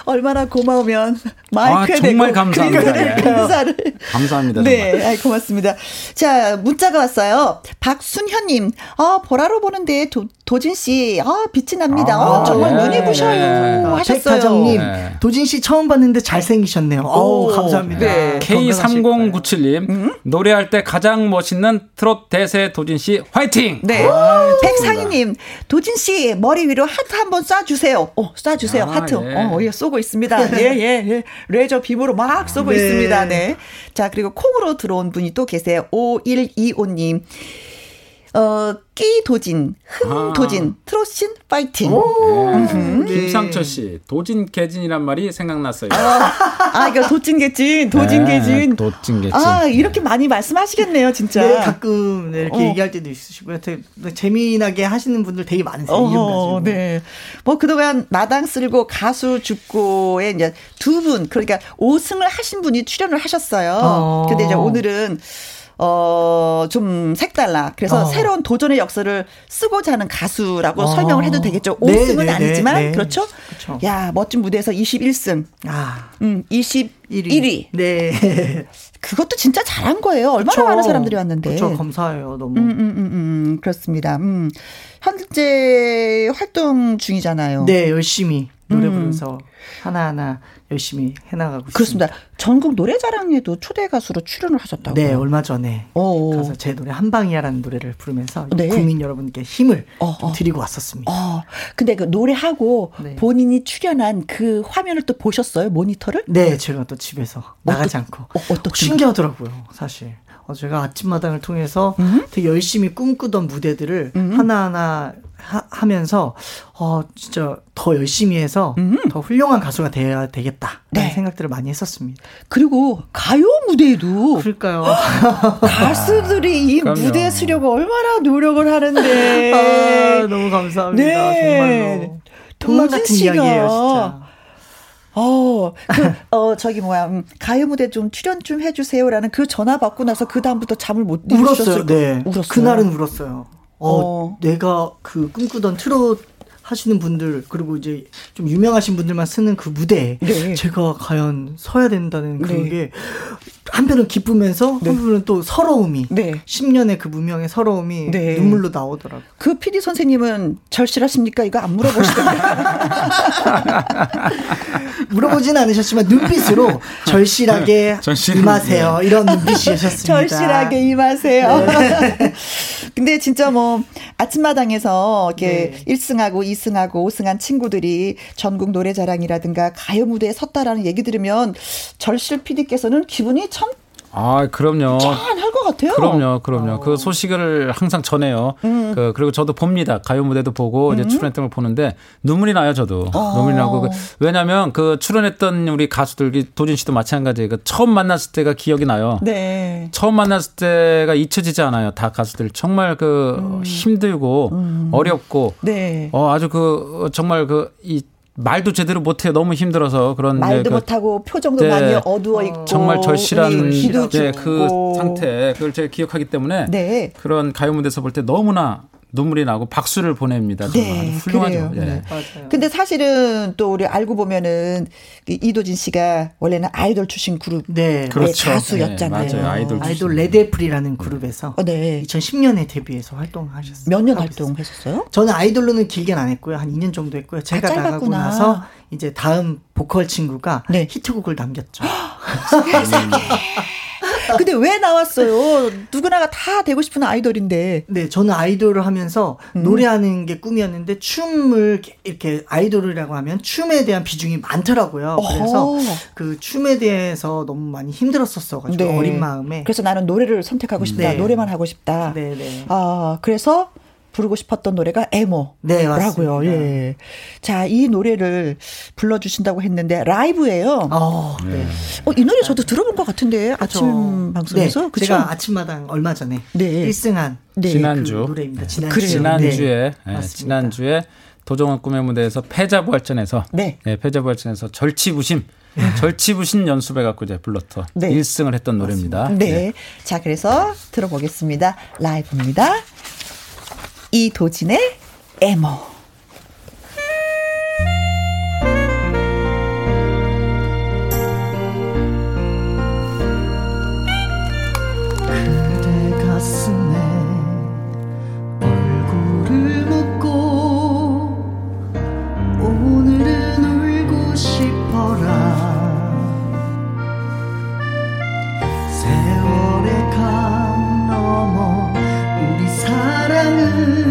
얼마나 고마우면 마이크에 아, 정말 대고 감사합니다. 네. 감사를. 감사합니다. 네, 아이, 고맙습니다. 자, 문자가 왔어요. 박순현님, 아, 보라로 보는데 도, 도진 씨, 아, 빛이 납니다. 아, 어, 정말 네, 눈이 부셔요. 네. 하셨어요. 백화정님, 네. 도진 씨 처음 봤는데 잘생기셨네요. 오, 오, 감사합니다. 네. 케이 삼공구칠님, 음? 노래할 때 가장 멋있는 트롯 대세 도진 씨 화이팅. 네. 아, 백상희님, 도진 씨 머리 위로 하트 한번 쏴주세요. 어, 쏴주세요. 아, 하트. 예. 어, 예, 쏘고 있습니다. 예, 예, 예. 레저 빔으로 막 쏘고 네. 있습니다. 네. 자, 그리고 콩으로 들어온 분이 또 계세요. 오일이오님. 어, 끼 도진, 흥 도진, 아. 트롯신 파이팅. 네. 김상철 씨, 도진 개진이란 말이 생각났어요. 아, 아 이거 도진 개진, 도진 네, 개진. 도진 개진. 아, 이렇게 많이 말씀하시겠네요, 진짜. 네, 가끔 네, 이렇게 어. 얘기할 때도 있으시고요. 되게 재미나게 하시는 분들 되게 많으세요. 어, 네. 뭐 그동안 마당 쓸고 가수 죽고에 이제 두 분, 그러니까 오승을 하신 분이 출연을 하셨어요. 어. 근데 이제 오늘은 어, 좀 색달라. 그래서 어. 새로운 도전의 역사를 쓰고자 하는 가수라고 어. 설명을 해도 되겠죠. 오승은 네, 네, 아니지만, 네, 네. 그렇죠? 그쵸. 야, 멋진 무대에서 이십일승. 아. 음, 이십일위. 네. 그것도 진짜 잘한 거예요. 얼마나 그쵸. 많은 사람들이 왔는데. 저 감사해요, 너무. 음, 음, 음, 음, 그렇습니다. 음. 현재 활동 중이잖아요. 네, 열심히. 노래 부르면서 음. 하나하나 열심히 해나가고 그렇습니다. 있습니다. 전국 노래자랑에도 초대 가수로 출연을 하셨다고요? 네, 얼마 전에 어어. 가서 제 노래 한 방이야라는 노래를 부르면서 네. 국민 여러분께 힘을 드리고 왔었습니다. 어. 근데 그 노래하고 네. 본인이 출연한 그 화면을 또 보셨어요? 모니터를? 네, 네. 제가 또 집에서 어떠, 나가지 않고 어, 신기하더라고요, 사실. 어, 제가 아침마당을 통해서 음? 되게 열심히 꿈꾸던 무대들을 음? 하나하나 하, 하면서 어, 진짜 더 열심히 해서 음? 더 훌륭한 가수가 돼야 되겠다라는 네. 생각들을 많이 했었습니다. 그리고 가요 무대도 그럴까요? 가수들이 이 그럼요. 무대 쓰려고 얼마나 노력을 하는데 아, 너무 감사합니다. 네. 정말로 도진 같은 씨가. 이야기예요, 진짜. 어, 그, 어, 저기 뭐야, 음, 가요 무대 좀 출연 좀 해주세요라는 그 전화 받고 나서 그 다음부터 잠을 못 울었어요. 네, 울었어요. 그날은 울었어요. 어, 어, 내가 그 꿈꾸던 트롯 하시는 분들 그리고 이제 좀 유명하신 분들만 쓰는 그 무대에 네. 제가 과연 서야 된다는 그런 네. 게 한편은 기쁘면서 네. 한편은 또 서러움이 네. 십 년의 그 무명의 서러움이 네. 눈물로 나오더라고요. 그 피디 선생님은 절실하십니까? 이거 안 물어보시던가 물어보진 않으셨지만 눈빛으로 절실하게 임하세요. 이런 눈빛이셨습니다. 절실하게 임하세요. 네. 근데 진짜 뭐 아침마당에서 이렇게 네. 일승하고 이승하고 오승한 친구들이 전국 노래자랑이라든가 가요 무대에 섰다라는 얘기 들으면 절실 피디께서는 기분이 참 아, 그럼요. 짠할 것 같아요. 그럼요, 그럼요. 어. 그 소식을 항상 전해요. 음. 그, 그리고 저도 봅니다. 가요 무대도 보고, 음. 이제 출연했던 걸 보는데, 눈물이 나요, 저도. 어. 눈물이 나고. 그, 왜냐면, 그 출연했던 우리 가수들, 도진 씨도 마찬가지예요. 그 처음 만났을 때가 기억이 나요. 네. 처음 만났을 때가 잊혀지지 않아요. 다 가수들. 정말 그, 음. 힘들고, 음. 어렵고. 네. 어, 아주 그, 정말 그, 이, 말도 제대로 못해요. 너무 힘들어서 그런 말도 그, 못하고 표정도 네, 많이 어두워 있고 정말 절실한 기도 네, 그 상태 그걸 제가 기억하기 때문에 네. 그런 가요 무대에서 볼 때 너무나 눈물이 나고 박수를 보냅니다. 정말 네, 훌륭하죠. 네. 근데 사실은 또 우리 알고 보면은 이도진 씨가 원래는 아이돌 출신 그룹 네, 그렇죠. 가수였잖아요. 네, 맞아요. 아이돌, 아이돌 레드애플이라는 그룹에서 네. 이천십년에 데뷔해서 활동하셨어요. 몇 년 활동했었어요? 저는 아이돌로는 길게는 안 했고요. 한 이 년 정도 했고요. 제가 아, 나가고 나서 이제 다음 보컬 친구가 네. 히트곡을 남겼죠. 세상에. 근데 왜 나왔어요? 누구나가 다 되고 싶은 아이돌인데. 네, 저는 아이돌을 하면서 음. 노래하는 게 꿈이었는데 춤을 이렇게 아이돌이라고 하면 춤에 대한 비중이 많더라고요. 그래서 오. 그 춤에 대해서 너무 많이 힘들었었어가지고 네. 어린 마음에. 그래서 나는 노래를 선택하고 싶다. 네. 노래만 하고 싶다. 네네. 네. 아, 그래서 부르고 싶었던 노래가 에모라고요. 네, 예. 자, 이 노래를 불러주신다고 했는데 라이브예요. 어, 네. 어, 이 노래 저도 들어본 것 같은데 그쵸. 아침 방송에서 네, 그쵸? 제가 아침마당 얼마 전에 네. 일 승한 네, 지난주 그 노래입니다. 지난주. 그래요. 지난주에 네. 네, 지난주에 도전 꿈의 무대에서 패자부활전에서 네. 네, 패자부활전에서 절치부심 절치부심 연습해 갖고 이제 불렀던 네. 일 승을 했던 노래입니다. 네. 네. 자, 그래서 들어보겠습니다. 라이브입니다. 이도진의 에모. 그대 가슴에 얼굴을 묻고 오늘은 울고 싶어라. 세월의 강 넘어 우리 사랑은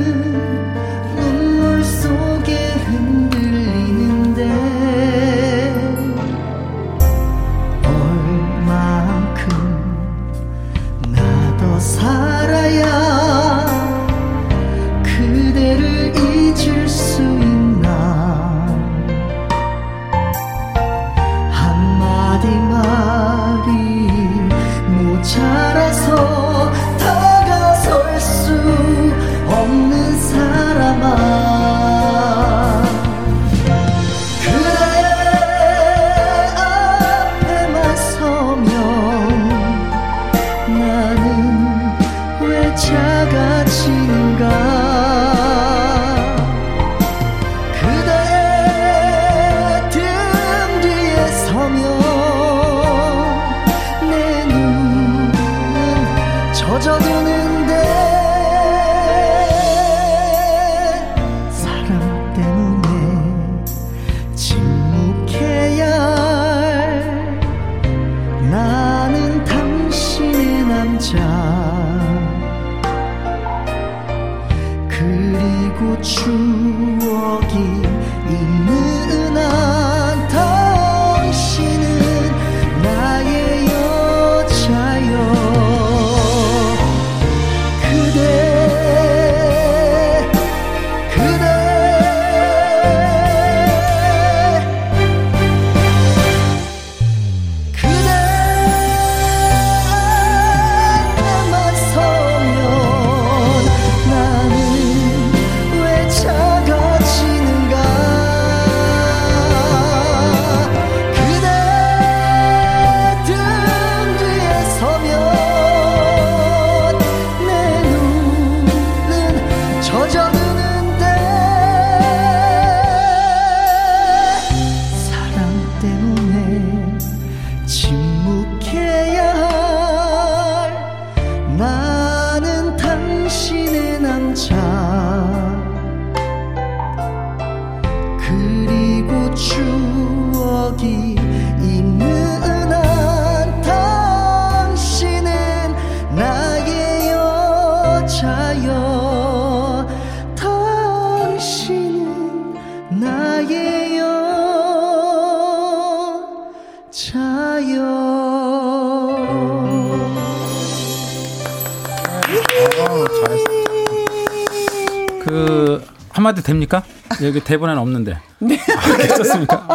한마디 됩니까? 여기 대본에는 없는데. 네. 아, 괜찮습니까?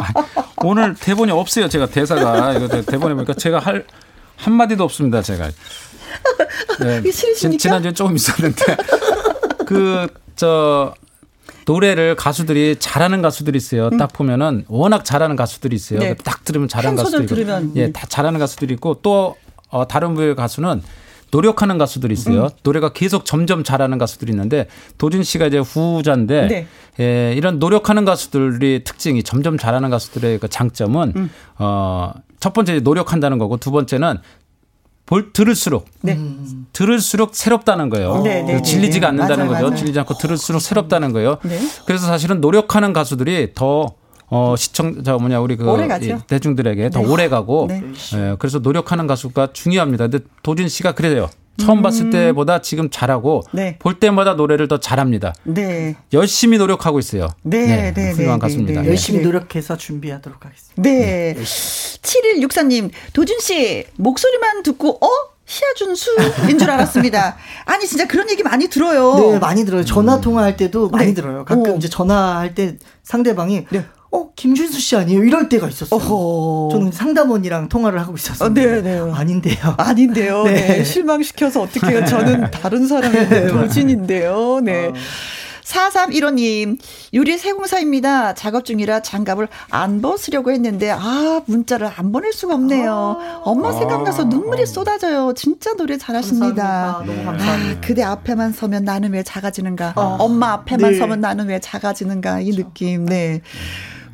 오늘 대본이 없어요. 제가 대사가. 이거 대본에 보니까 제가 할 한마디도 없습니다. 제가. 네. 지난주에 조금 있었는데. 그, 저, 노래를 가수들이 잘하는 가수들이 있어요. 음. 딱 보면은 워낙 잘하는 가수들이 있어요. 네. 딱 들으면 잘하는 가수들이 있고. 들으면. 예, 다 잘하는 가수들이 있고 또 어, 다른 부의 가수는 노력하는 가수들이 있어요. 음. 노래가 계속 점점 잘하는 가수들이 있는데 도진 씨가 이제 후자인데 네. 예, 이런 노력하는 가수들의 특징이 점점 잘하는 가수들의 그 장점은 음. 어, 첫 번째 노력한다는 거고 두 번째는 볼, 들을수록 네. 들을수록 새롭다는 거예요. 네, 네, 질리지가 않는다는 맞아, 거죠. 맞아. 질리지 않고 들을수록 새롭다는 거예요. 네. 그래서 사실은 노력하는 가수들이 더 어, 시청자 뭐냐 우리 그 대중들에게 네. 더 오래 가고 네. 예, 그래서 노력하는 가수가 중요합니다. 근데 도진 씨가 그래요. 처음 음. 봤을 때보다 지금 잘하고 네. 볼 때마다 노래를 더 잘합니다. 네. 열심히 노력하고 있어요. 네, 네, 네. 훌륭한 네. 가수입니다. 네. 열심히 노력해서 준비하도록 하겠습니다. 네. 네. 칠일육사님 도진 씨 목소리만 듣고 어? 시아준수인 줄 알았습니다. 아니 진짜 그런 얘기 많이 들어요. 네, 많이 들어요. 전화 통화할 때도 많이 네. 들어요. 가끔 오. 이제 전화할 때 상대방이 네. 어 김준수 씨 아니에요? 이럴 때가 있었어요. 어허. 저는 상담원이랑 통화를 하고 있었어요. 아, 네네. 아닌데요. 아닌데요. 네. 네. 실망시켜서 어떻게 해요? 저는 다른 사람인데 도진인데요. 네. 어. 사삼일오님 유리 세공사입니다. 작업 중이라 장갑을 안 벗으려고 했는데 아 문자를 안 보낼 수가 없네요. 아, 엄마 생각나서 눈물이 아, 쏟아져요. 진짜 노래 잘하십니다. 감사합니다. 아, 그대 앞에만 서면 나는 왜 작아지는가. 아, 엄마 앞에만 네. 서면 나는 왜 작아지는가. 이 느낌. 네.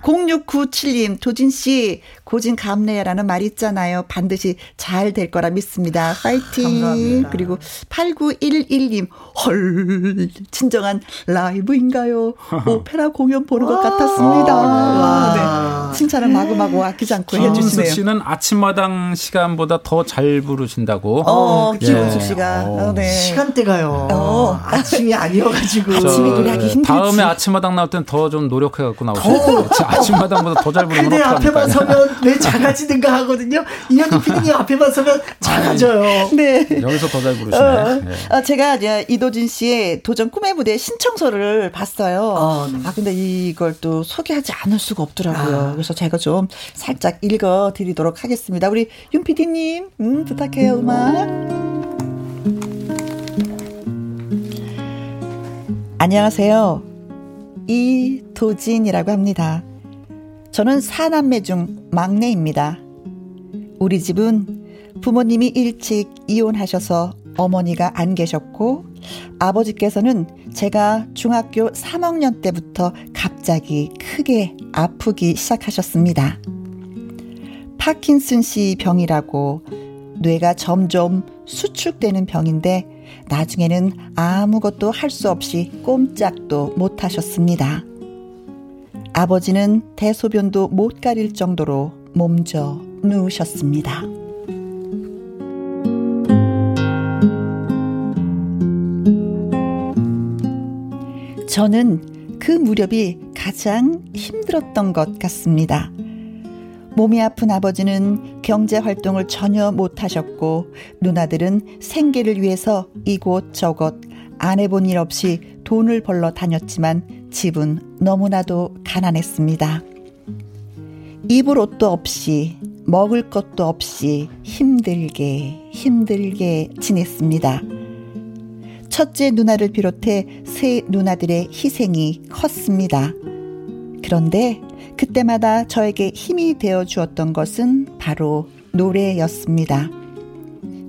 공육구칠님 도진씨 고진 감래야라는 말 있잖아요. 반드시 잘 될 거라 믿습니다. 파이팅. 감사합니다. 그리고 팔구일일님 헐 진정한 라이브인가요. 오페라 공연 보는 것 같았습니다. 와. 네. 칭찬을 마구마구 아끼지 않고 해주시네요. 김은숙 씨는 아침마당 시간보다 더 잘 부르신다고. 어, 네. 김은숙 씨가 어, 네. 시간대가요. 어. 아침이 아니어가지고 아침이 노래하기 힘들지. 다음에 아침마당 나올 땐 더 좀 노력해갖고 나오세요. 아침마당보다 더 잘 부르면 어떡합니까. 그대 앞에만 서면 왜 작아지는가 하거든요. 이현희 피디님 앞에만 서면 작아져요. 네. 여기서 더 잘 부르시네. 어, 네. 어, 제가 이제 이도진 씨의 도전 꿈의 무대 신청서를 봤어요. 어, 네. 아 근데 이걸 또 소개하지 않을 수가 없더라고요. 아. 그래서 제가 좀 살짝 읽어드리도록 하겠습니다. 우리 윤 피디님 음, 부탁해요. 음악 안녕하세요. 이도진이라고 합니다. 저는 사남매 중 막내입니다. 우리 집은 부모님이 일찍 이혼하셔서 어머니가 안 계셨고 아버지께서는 제가 중학교 삼학년 때부터 갑자기 크게 아프기 시작하셨습니다. 파킨슨씨 병이라고 뇌가 점점 수축되는 병인데 나중에는 아무것도 할 수 없이 꼼짝도 못 하셨습니다. 아버지는 대소변도 못 가릴 정도로 몸져 누우셨습니다. 저는 그 무렵이 가장 힘들었던 것 같습니다. 몸이 아픈 아버지는 경제활동을 전혀 못하셨고 누나들은 생계를 위해서 이곳저곳 안 해본 일 없이 돈을 벌러 다녔지만 집은 너무나도 가난했습니다. 입을 옷도 없이 먹을 것도 없이 힘들게 힘들게 지냈습니다. 첫째 누나를 비롯해 세 누나들의 희생이 컸습니다. 그런데 그때마다 저에게 힘이 되어 주었던 것은 바로 노래였습니다.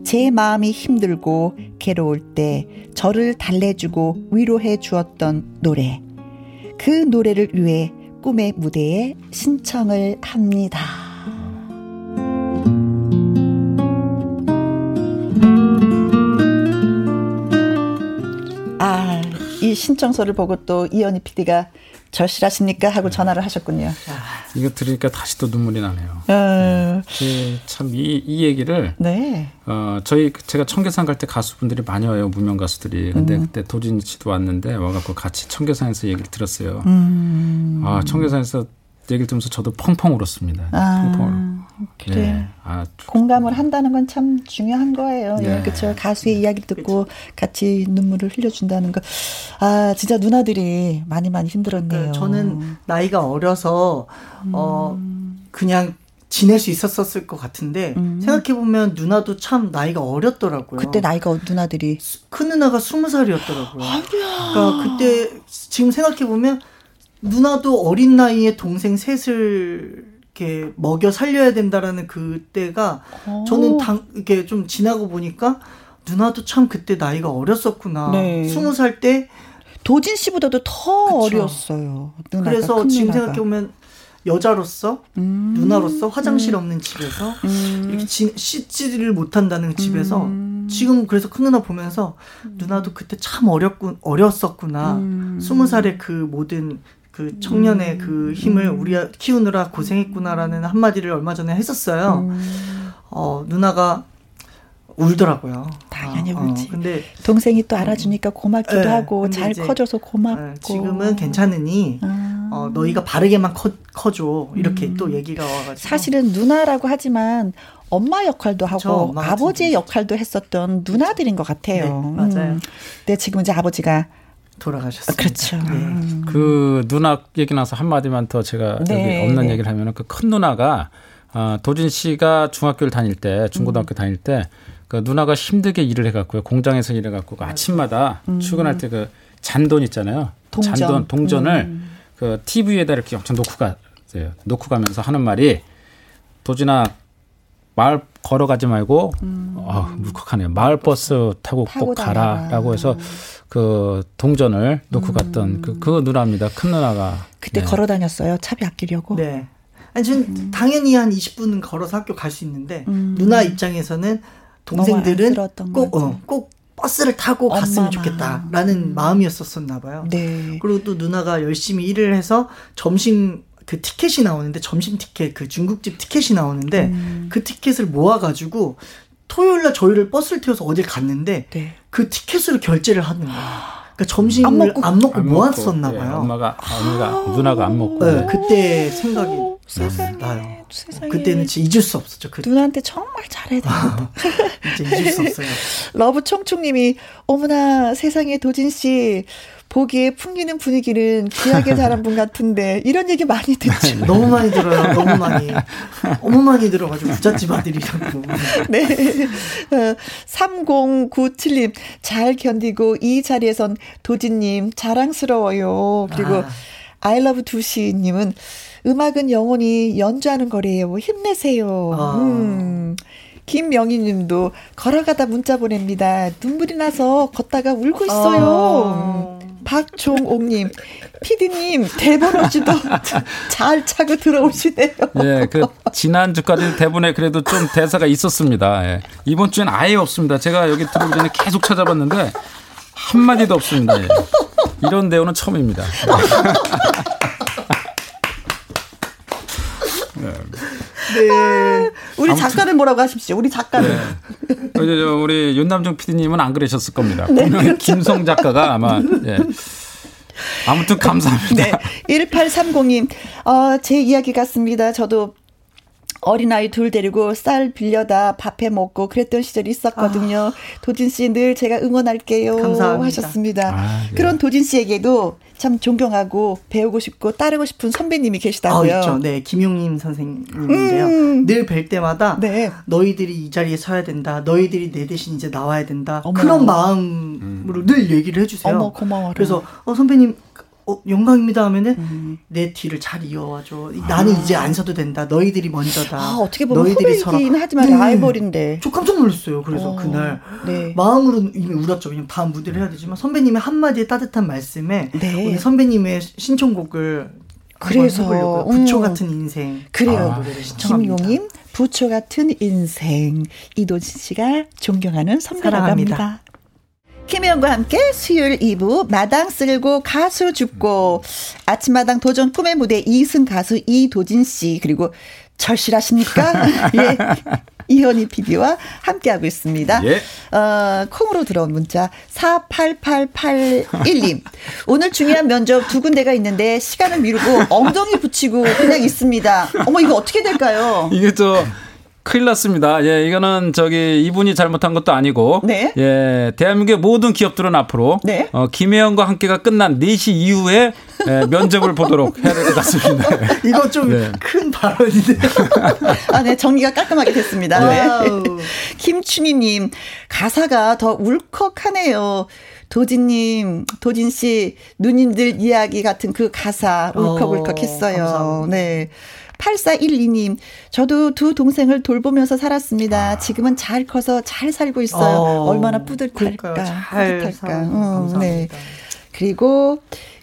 제 마음이 힘들고 괴로울 때 저를 달래주고 위로해 주었던 노래. 그 노래를 위해 꿈의 무대에 신청을 합니다. 아, 이 신청서를 보고 또 이현희 피디가 절실하십니까? 하고 전화를 하셨군요. 이거 들으니까 다시 또 눈물이 나네요. 어... 네. 참 이, 이 얘기를 네. 어, 저희 제가 청계산 갈 때 가수분들이 많이 와요. 무명 가수들이. 근데 음. 그때 도진 씨도 왔는데 와갖고 같이 청계산에서 얘기를 들었어요. 음... 아 청계산에서 얘기를 들으면서 저도 펑펑 울었습니다. 아... 펑펑. 그래. 네. 아, 공감을 한다는 건 참 중요한 거예요. 네. 예, 그렇죠. 가수의 이야기 듣고 그쵸. 같이 눈물을 흘려준다는 거. 아 진짜 누나들이 많이 많이 힘들었네요. 네, 저는 나이가 어려서 음. 어 그냥 지낼 수 있었었을 것 같은데 음. 생각해보면 누나도 참 나이가 어렸더라고요. 그때 나이가 누나들이 큰 누나가 스무 살이었더라고요. 아니야. 그러니까 그때 지금 생각해보면 누나도 어린 나이에 동생 셋을 이렇게 먹여 살려야 된다라는 그때가 오. 저는 당 이렇게 좀 지나고 보니까 누나도 참 그때 나이가 어렸었구나. 네. 스무 살 때 도진 씨보다도 더 그쵸. 어렸어요. 누나가, 그래서 지금 생각해 보면 여자로서 음. 누나로서 화장실 음. 없는 집에서 음. 이렇게 지, 씻지를 못한다는 집에서 음. 지금 그래서 큰 누나 보면서 음. 누나도 그때 참 어렸군 어렸었구나. 음. 스무 살의 그 모든 그 청년의 음. 그 힘을 음. 우리 키우느라 고생했구나라는 한마디를 얼마 전에 했었어요. 음. 어, 누나가 울더라고요. 당연히 아, 울지. 어, 근데 동생이 또 알아주니까 고맙기도 네, 하고 잘 이제, 커져서 고맙고. 지금은 괜찮으니 아. 어, 너희가 바르게만 커, 커줘 이렇게 음. 또 얘기가 와가지고 사실은 누나라고 하지만 엄마 역할도 하고 그렇죠, 엄마 아버지의 진짜. 역할도 했었던 누나들인 것 같아요. 네, 맞아요. 음. 근데 지금 이제 아버지가 돌아가셨어요. 그렇죠. 네. 그 누나 얘기 나서 한마디만 더 제가 네, 여기 없는 네. 얘기를 하면은 그 큰 누나가 어, 도진 씨가 중학교를 다닐 때 중고등학교 음. 다닐 때 그 누나가 힘들게 일을 해갖고요 공장에서 일해갖고 그 아침마다 음. 출근할 때 그 잔돈 있잖아요. 동전. 잔돈 동전을 음. 그 티비에다 이렇게 엄청 놓고 가세요. 놓고 가면서 하는 말이 도진아 마을 걸어가지 말고 음. 어, 물컥하네요. 마을버스 타고, 타고 꼭 가라. 가라 라고 해서 그 동전을 놓고 음. 갔던 그, 그 누나입니다. 큰 누나가. 그때 네. 걸어 다녔어요. 차비 아끼려고. 네. 아니, 전 음. 당연히 한 이십 분 걸어서 학교 갈 수 있는데 음. 누나 입장에서는 동생들은 꼭, 어, 꼭 버스를 타고 엄마나. 갔으면 좋겠다라는 음. 마음이었었나 봐요. 네. 그리고 또 누나가 열심히 일을 해서 점심 그 티켓이 나오는데 점심 티켓 그 중국집 티켓이 나오는데 음. 그 티켓을 모아가지고 토요일날 저희를 버스를 태워서 어딜 갔는데 네. 그 티켓으로 결제를 하는 거예요. 그러니까 점심을 안 먹고, 안 먹고 모았었나 봐요. 예, 엄마가 언니가 아, 누나가 안 먹고 네, 그때 생각이 오, 세상에, 나요. 세상에. 그때는 진짜 잊을 수 없었죠. 그 누나한테 정말 잘해야 되는데 진짜 잊을 수 없어요. 러브총총님이 어머나 세상에 도진 씨 보기에 풍기는 분위기는 귀하게 자란 분 같은데 이런 얘기 많이 듣죠. 너무 많이 들어요. 너무 많이. 너무 많이 들어가지고 부잣집 아들이라고. 네. 어, 삼공구칠님 잘 견디고 이 자리에선 도진님 자랑스러워요. 그리고 아이러브두시님은 음악은 영원히 연주하는 거래요. 힘내세요. 아. 음. 김명희님도 걸어가다 문자 보냅니다. 눈물이 나서 걷다가 울고 있어요. 아. 박종옥님, 피디님 대본 없이도 잘 차고 들어오시네요. 예, 그 지난 주까지 대본에 그래도 좀 대사가 있었습니다. 예. 이번 주엔 아예 없습니다. 제가 여기 들어오기 전에 계속 찾아봤는데 한 마디도 없습니다. 예. 이런 대본은 처음입니다. 네. 네. 우리 아무튼, 작가는 뭐라고 하십시오. 우리 작가는. 네. 우리 윤남중 피디님은 안 그러셨을 겁니다. 네, 그렇죠. 김성 작가가 아마. 네. 아무튼 감사합니다. 네. 일팔삼공님 어, 제 이야기 같습니다. 저도 어린아이 둘 데리고 쌀 빌려다 밥해 먹고 그랬던 시절이 있었거든요. 아. 도진 씨 늘 제가 응원할게요. 감사합니다. 하셨습니다. 아, 네. 그런 도진 씨에게도 참 존경하고 배우고 싶고 따르고 싶은 선배님이 계시다고요. 아, 있죠. 네, 김용림 선생님인데요. 음. 늘 뵐 때마다 네. 너희들이 이 자리에 서야 된다. 너희들이 내 대신 이제 나와야 된다. 어머. 그런 마음으로 음. 늘 얘기를 해주세요. 어머, 고마워라. 그래서 어, 선배님. 어, 영광입니다 하면은 음. 내 뒤를 잘 이어와줘. 나는 아. 이제 안 서도 된다. 너희들이 먼저다. 아, 어떻게 보면 너희들이 서라. 하지만 네. 라이벌인데. 저 깜짝 놀랐어요. 그래서 어. 그날 네. 마음으로 이미 울었죠. 왜냐면 다음 무대를 해야 되지만 선배님의 한마디의 따뜻한 말씀에 네. 오늘 선배님의 신청곡을 그래서 부초 같은 인생. 그래요. 아, 김용임 부초 같은 인생. 이도진 씨가 존경하는 선배라고 합니다. 김혜영과 함께 수요일 이 부 마당 쓸고 가수 줍고 아침마당 도전 꿈의 무대 이승 가수 이도진 씨 그리고 절실하십니까? 예. 이현희 피디와 함께하고 있습니다. 예. 어, 콩으로 들어온 문자 사팔팔팔일님 오늘 중요한 면접 두 군데가 있는데 시간을 미루고 엉덩이 붙이고 그냥 있습니다. 어머 이거 어떻게 될까요? 이게 저 큰일 났습니다. 예, 이거는 저기 이분이 잘못한 것도 아니고, 네? 예, 대한민국의 모든 기업들은 앞으로 네? 어, 김혜영과 함께가 끝난 네 시 이후에 예, 면접을 보도록 해야 될 것 같습니다. 이거 좀 큰 네. 발언인데. 아, 네, 정리가 깔끔하게 됐습니다. 네. 김춘희님 가사가 더 울컥하네요. 도진님, 도진 씨 누님들 이야기 같은 그 가사 울컥울컥했어요. 오, 네. 팔사일이님 저도 두 동생을 돌보면서 살았습니다. 지금은 잘 커서 잘 살고 있어요. 어, 얼마나 뿌듯할까. 잘 뿌듯할까. 어, 감사합니다. 네. 그리고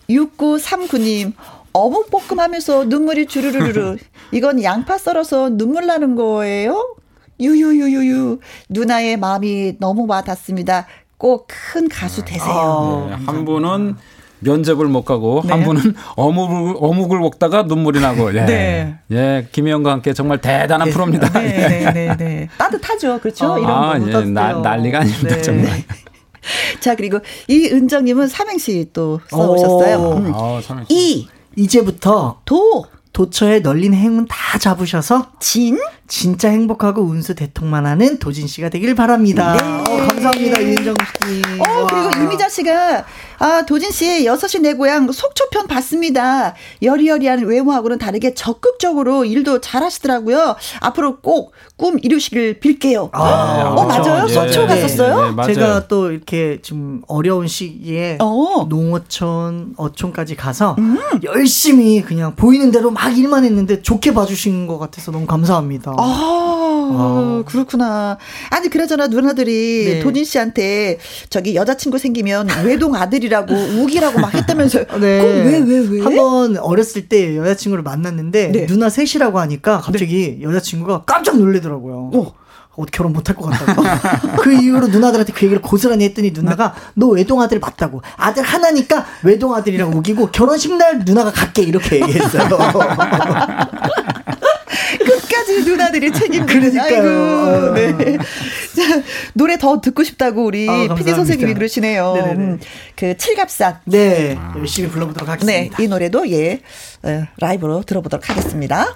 육구삼구님 어묵볶음 하면서 눈물이 주르르르. 이건 양파 썰어서 눈물 나는 거예요? 유유유유유. 누나의 마음이 너무 와닿습니다. 꼭 큰 가수 되세요. 아, 네. 한 분은 면접을 못 가고 네. 한 분은 어묵을, 어묵을 먹다가 눈물이 나고 예, 네. 예 김혜영과 함께 정말 대단한 네. 프로입니다. 네, 네, 네, 네. 따뜻하죠, 그렇죠? 어, 이런 아, 거 예, 나, 난리가 아닙니다, 네. 정말. 자 그리고 이 은정님은 삼행시 또 써오셨어요. 음. 아, 삼행시. 이 이제부터 도 도처에 널린 행운 다 잡으셔서 진 진짜 행복하고 운수 대통만 하는 도진 씨가 되길 바랍니다. 네. 어, 감사합니다, 윤정수 씨. 어, 그리고 유미자 씨가 아, 도진 씨의 여섯 시 내 고향 속초편 봤습니다. 여리여리한 외모하고는 다르게 적극적으로 일도 잘하시더라고요. 앞으로 꼭 꿈 이루시길 빌게요. 아, 어, 그렇죠. 맞아요? 예. 속초 갔었어요? 예. 네, 제가 또 이렇게 좀 어려운 시기에 어. 농어촌, 어촌까지 가서 음. 열심히 그냥 보이는 대로 막 일만 했는데 좋게 봐주신 것 같아서 너무 감사합니다. 아, 아. 그렇구나. 아니, 그러잖아, 누나들이 네. 도진 씨한테 저기 여자친구 생기면 외동 아들이 라고 우기라고 막 했다면서요. 네. 왜, 왜, 왜? 한번 어렸을 때 여자친구를 만났는데 네. 누나 셋이라고 하니까 갑자기 네. 여자친구가 깜짝 놀래더라고요. 어. 어, 결혼 못할 것 같다고. 그 이후로 누나들한테 그 얘기를 고스란히 했더니 누나가 너 외동아들 맞다고. 아들 하나니까 외동아들이라고 우기고 결혼식 날 누나가 갈게 이렇게 얘기했어요. 끝까지 누나들이 책임지니까. 아이고. 네. 자, 노래 더 듣고 싶다고 우리 아, 피디 선생님이 그러시네요. 네네네. 그 칠갑산. 네. 아. 열심히 불러보도록 하겠습니다. 네. 이 노래도 예 라이브로 들어보도록 하겠습니다.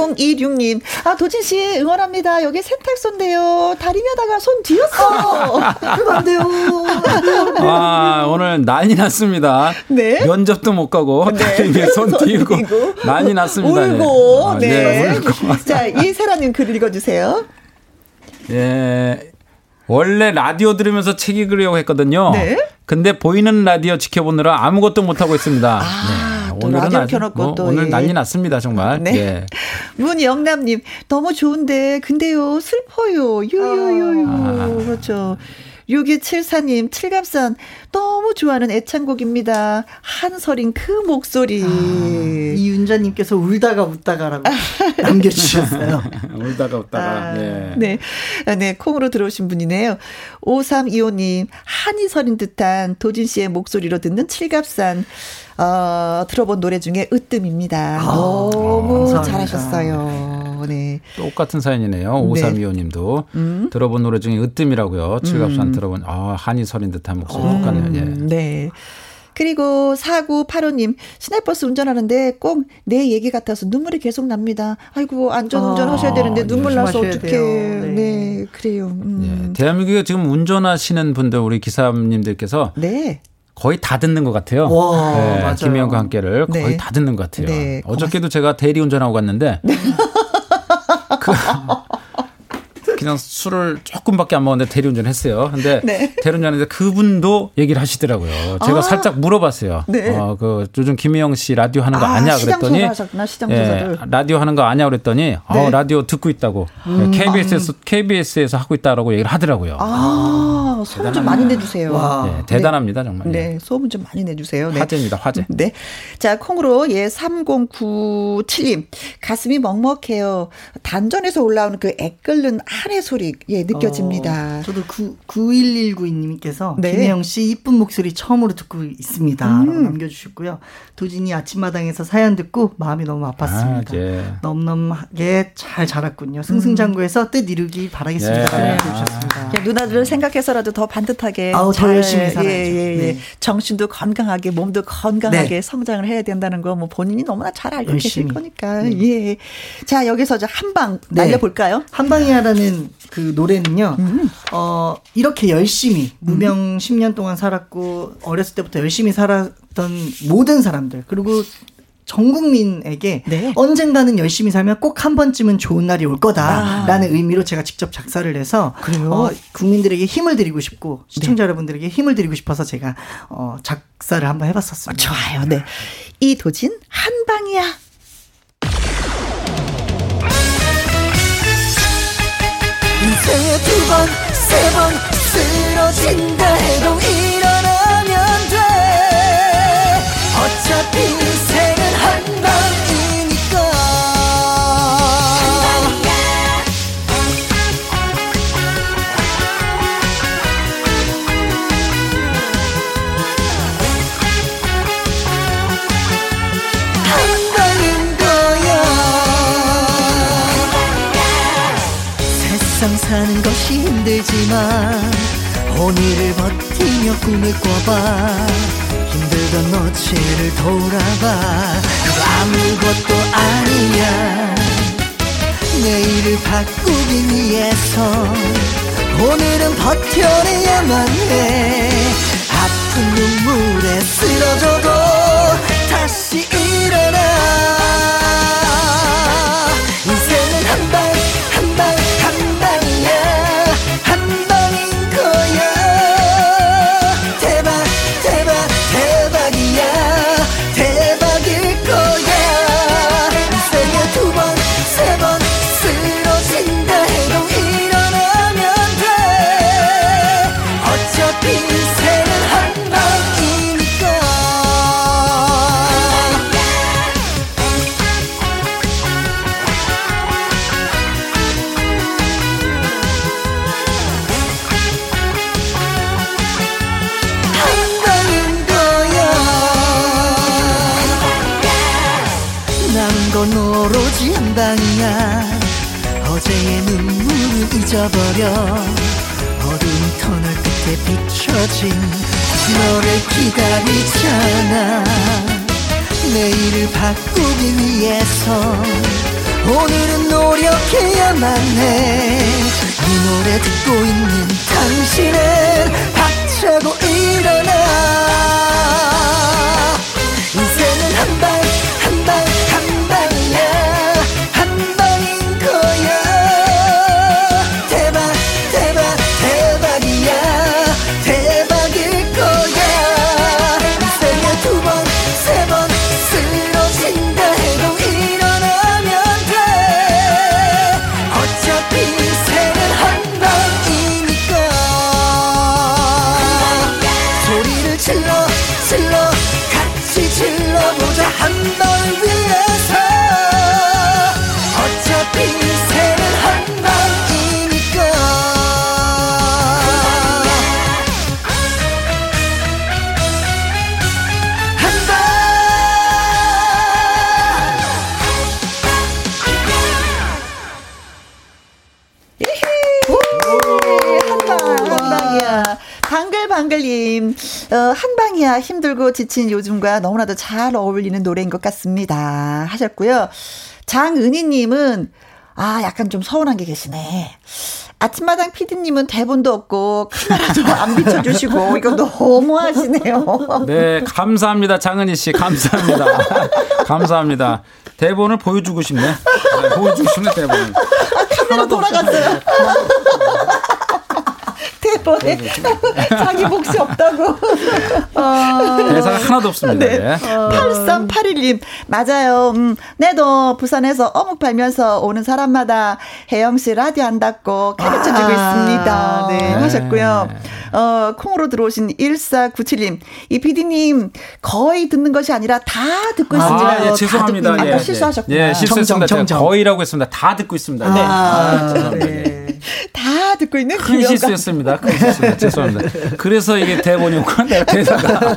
이공이육님 아, 도진씨 응원합니다. 여기 세탁소인데요. 다리며다가 손 뒤였어. 그럼 안 돼요. 아, 오늘 난리 났습니다. 네. 면접도 못 가고, 네. 다리며 손 뒤고, 난리 났습니다. 울고, 네. 네. 아, 네. 울고. 자, 이세라님 글 읽어주세요. 예. 원래 라디오 들으면서 책 읽으려고 했거든요. 네. 근데 보이는 라디오 지켜보느라 아무것도 못하고 있습니다. 아. 네. 또 라디오 켜놓고 뭐, 또 오늘 예. 난리 났습니다 정말. 네. 예. 문영남님 너무 좋은데 근데요 슬퍼요. 유유유유 아. 그렇죠. 육이칠사 님 칠갑산 너무 좋아하는 애창곡입니다. 한설인 그 목소리. 아, 이윤자님께서 울다가 웃다가라고 남겨주셨어요. 울다가 웃다가. 아, 예. 네. 네. 콩으로 들어오신 분이네요. 오삼이오 님 한이 서린 듯한 도진 씨의 목소리로 듣는 칠갑산. 어, 들어본 노래 중에 으뜸입니다. 아, 너무 아, 잘하셨어요. 네. 똑같은 사연이네요. 오삼이오 님도 네. 음? 들어본 노래 중에 으뜸이라고요. 칠갑산 음. 들어본 아, 한이 서린 듯한 목소리 음. 똑같네요. 예. 네. 그리고 사구팔오 님 시내버스 운전하는데 꼭 내 얘기 같아서 눈물이 계속 납니다. 아이고 안전운전 아, 하셔야 되는데 눈물 나서 어떡해. 네. 네 그래요. 음. 예. 대한민국에 지금 운전하시는 분들 우리 기사님들께서 네. 거의 다 듣는 것 같아요. 와, 네. 맞아요. 김혜영과 함께를 거의 네. 다 듣는 것 같아요. 네. 어저께도 고맙습니다. 제가 대리운전하고 갔는데 네. 그 그냥 술을 조금밖에 안 먹었는데 대리운전을 했어요. 근데 네. 대리운전하는데 그분도 얘기를 하시더라고요. 제가 아. 살짝 물어봤어요. 네. 어, 그 요즘 김혜영 씨 라디오 하는 거 아, 아냐 그랬더니 하셨구나, 예, 라디오 하는 거 아냐 그랬더니 네. 어, 라디오 듣고 있다고 음. 케이비에스에서 케이비에스에서 하고 있다라고 얘기를 하더라고요. 아, 아 소문 좀 많이 내주세요. 네, 대단합니다 네. 정말. 네, 소문 좀 많이 내주세요. 네. 화제입니다 화제. 네, 자 콩으로 예 삼공구칠 님 가슴이 먹먹해요. 단전에서 올라오는 그 애 끓는 한의 소리 예 느껴집니다. 어, 저도 구, 구일일구 님께서 네. 김혜영 씨 이쁜 목소리 처음으로 듣고 있습니다. 음. 남겨주셨고요. 도진이 아침마당에서 사연 듣고 마음이 너무 아팠습니다. 아, 예. 넘넘하게 잘 자랐군요. 승승장구해서 뜻 이루기 바라겠습니다. 예. 아. 예, 누나들을 생각해서라도 더 반듯하게 아우, 잘, 더 열심히 살아야죠. 예, 예, 예. 네. 정신도 건강하게 몸도 건강하게 네. 성장을 해야 된다는 거 뭐 본인이 너무나 잘 알고 계실 거니까. 네. 예. 자 여기서 한 방 네. 날려볼까요? 한 방이야라는 그 노래는요. 음. 어, 이렇게 열심히 무명 음. 십 년 동안 살았고 어렸을 때부터 열심히 살았던 모든 사람들 그리고 전 국민에게 네. 언젠가는 열심히 살면 꼭 한 번쯤은 좋은 날이 올 거다라는 아. 의미로 제가 직접 작사를 해서 어, 국민들에게 힘을 드리고 싶고 시청자 네. 여러분들에게 힘을 드리고 싶어서 제가 어, 작사를 한번 해봤었습니다. 아, 좋아요. 네. 이도진 한 방이야. 두 번, 세 번 쓰러진다 해도 일어나면 돼. 어차피 인생은 한 방이니까. 한 방이야. 한 방인 거야. 세상 사는 것이 힘들지만 오늘을 버티며 꿈을 꿔봐. 힘들던 너치를 돌아봐. 아무것도 아니야. 내일을 바꾸기 위해서 오늘은 버텨내야만 해. 아픈 눈물에 쓰러져도 다시 일어나. 인생은 한 방 한 방 한 방 잊어버려. 어두운 터널 끝에 비춰진 너를 기다리잖아. 내일을 바꾸기 위해서 오늘은 노력해야만 해. 이 노래 듣고 있는 당신은 박차고 일어나. 인생은 한 방 한 방 한 방이야. 한 방인 거야. 대박일 거야. 인생에 두 번, 세 번, 쓰 넌 널 위해서 어차피 인생은 한 방이니까. 한 방. 한 방이야. 방글방글님, 어, 한 방이야. 힘들고 지친 요즘과 너무나도 잘 어울리는 노래인 것 같습니다. 하셨고요. 장은희님은, 아, 약간 좀 서운한 게 계시네. 아침마당 피디님은 대본도 없고 카메라도 안 비춰주시고 이거 너무 하시네요. 네, 감사합니다. 장은희 씨, 감사합니다. 감사합니다. 대본을 보여주고 싶네. 네, 보여주고 싶네, 대본. 아, 카메라 돌아갔어요. 대본에 자기 몫이 없다고. 어... 대사가 하나도 없습니다. 네. 네. 어... 팔삼팔일 님 맞아요. 음, 내도 부산에서 어묵 팔면서 오는 사람마다 혜영씨 라디오 한다고 가르쳐주고 아~ 있습니다. 네, 네. 하셨고요. 어, 콩으로 들어오신 일사구칠 님, 이 피디님 거의 듣는 것이 아니라 다 듣고 아, 있습니다. 예, 죄송합니다. 듣... 예, 아까 실수하셨구나. 예, 실수했습니다. 정정. 거의라고 했습니다. 다 듣고 있습니다. 아, 네. 아, 죄송합니다. 네. 다 듣고 있는 큰 실수였습니다. 큰 실수였습니다. 죄송합니다. 그래서 이게 대본이 없구나. 대사가.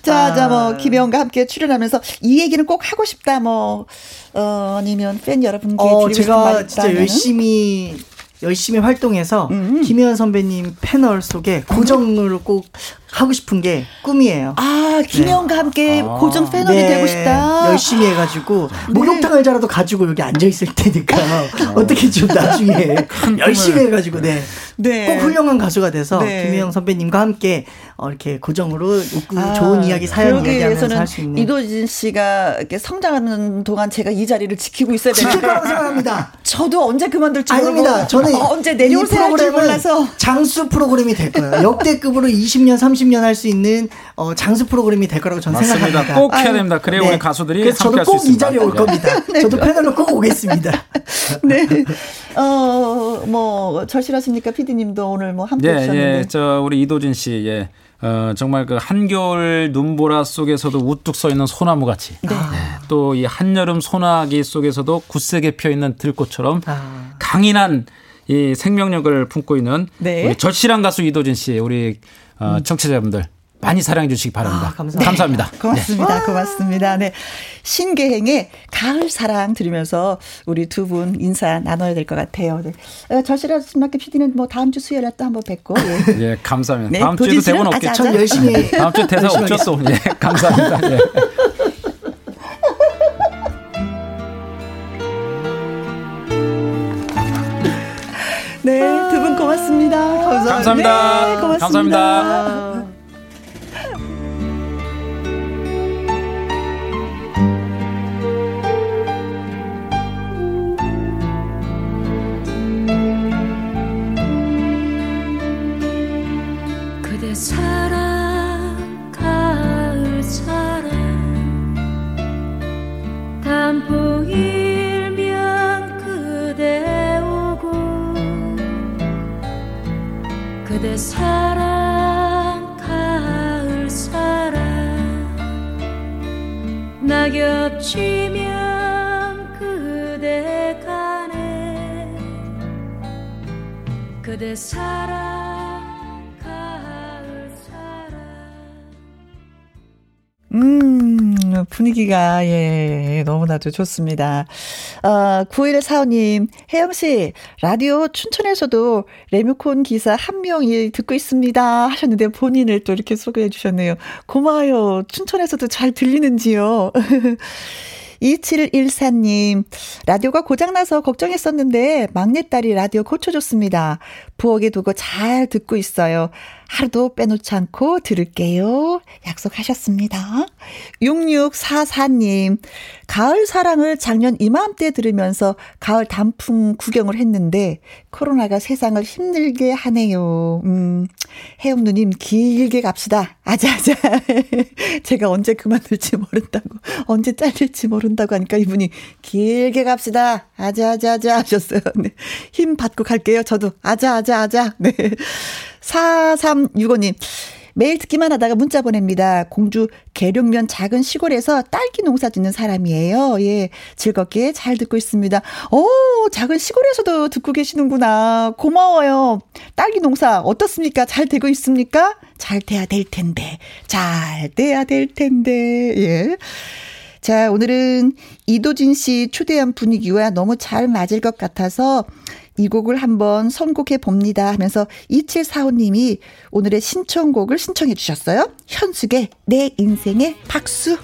자, 자, 뭐 김혜영과 함께 출연하면서 이 얘기는 꼭 하고 싶다. 뭐 어, 아니면 팬 여러분께 어, 드리고 싶은 말 있다면. 제가 진짜 열심히 열심히 활동해서 음음. 김혜연 선배님 패널 속에 고정으로 꼭 하고 싶은 게 꿈이에요. 아, 김혜연과 네. 함께 아. 고정 패널이 네. 되고 싶다. 열심히 해가지고 네. 목욕탕을 자라도 가지고 여기 앉아 있을 테니까 어. 어떻게 좀 나중에 열심히 해가지고 네. 네. 꼭 훌륭한 가수가 돼서 네. 김혜영 선배님과 함께 어, 이렇게 고정으로 웃고 아. 좋은 이야기 사연 얘기하면서 할 수 있는. 이도진 씨가 이렇게 성장하는 동안 제가 이 자리를 지키고 있어야 되는. 지킬 거라고 생각합니다. 저도 언제 그만둘지 아닙니다. 저는 어, 언제 내려오세요 할지 몰라서 장수 프로그램이 될 거예요. 역대급으로 이십 년 삼십 년 할 수 있는 어, 장수 프로그램이 될 거라고 저는 맞습니다. 생각합니다. 꼭 해야 됩니다. 그래야 네. 우리 가수들이 함께 할 수 있습니다. 저도 꼭 이 자리에 올 겁니다. 네. 저도 패널로 꼭 오겠습니다. 네. 어, 뭐 절실하십니까? 피디님도 오늘 뭐 함께 예, 하셨는데. 예, 저 우리 이도진 씨, 예, 어, 정말 그 한겨울 눈보라 속에서도 우뚝 서 있는 소나무 같이, 네. 아. 네. 또 이 한여름 소나기 속에서도 굳세게 피어 있는 들꽃처럼 아. 강인한 이 생명력을 품고 있는 네. 우리 절실한 가수 이도진 씨, 우리 어, 청취자분들. 많이 사랑해 주시기 바랍니다. 아, 감사합니다. 네. 감사합니다. 고맙습니다. 네. 고맙습니다. 네. 신계행의 가을 사랑 들으면서 우리 두 분 인사 나눠야 될 것 같아요. 네. 절실하지만큼 피디는 뭐 다음 주 수요일에 또 한번 뵙고. 예, 예 감사합니다. 네, 다음 주에도 대본 없겠죠. 참 열심히. 다음 주 대사 없겠어. 예, 감사합니다. 예. 네, 두 분 고맙습니다. 감사합니다. 감사합니다. 네, 고맙습니다. 감사합니다. 사랑 가을 사랑 담보 일면 그대 오고 그대 사랑 가을 사랑 낙엽 지면 그대 가네 그대 사랑 음, 분위기가, 예, 너무나도 좋습니다. 어, 구일사오 님, 혜영씨, 라디오 춘천에서도 레뮤콘 기사 한 명이 듣고 있습니다. 하셨는데 본인을 또 이렇게 소개해 주셨네요. 고마워요. 춘천에서도 잘 들리는지요. 이칠일사 님, 라디오가 고장나서 걱정했었는데 막내딸이 라디오 고쳐줬습니다. 부엌에 두고 잘 듣고 있어요. 하루도 빼놓지 않고 들을게요. 약속하셨습니다. 육육사사 님, 가을 사랑을 작년 이맘때 들으면서 가을 단풍 구경을 했는데 코로나가 세상을 힘들게 하네요. 음, 혜영 누님 길게 갑시다. 아자아자. 제가 언제 그만둘지 모른다고, 언제 잘릴지 모른다고 하니까 이분이 길게 갑시다. 아자아자아자 하셨어요. 네. 힘 받고 갈게요. 저도 아자아자아자. 네. 사삼육오 님 매일 듣기만 하다가 문자 보냅니다. 공주 계룡면 작은 시골에서 딸기 농사 짓는 사람이에요. 예, 즐겁게 잘 듣고 있습니다. 오, 작은 시골에서도 듣고 계시는구나. 고마워요. 딸기 농사 어떻습니까? 잘 되고 있습니까? 잘 돼야 될 텐데. 잘 돼야 될 텐데. 예. 자, 오늘은 이도진 씨 초대한 분위기와 너무 잘 맞을 것 같아서 이 곡을 한번 선곡해 봅니다 하면서 이칠사오 님이 오늘의 신청곡을 신청해 주셨어요. 현숙의 내 인생의 박수.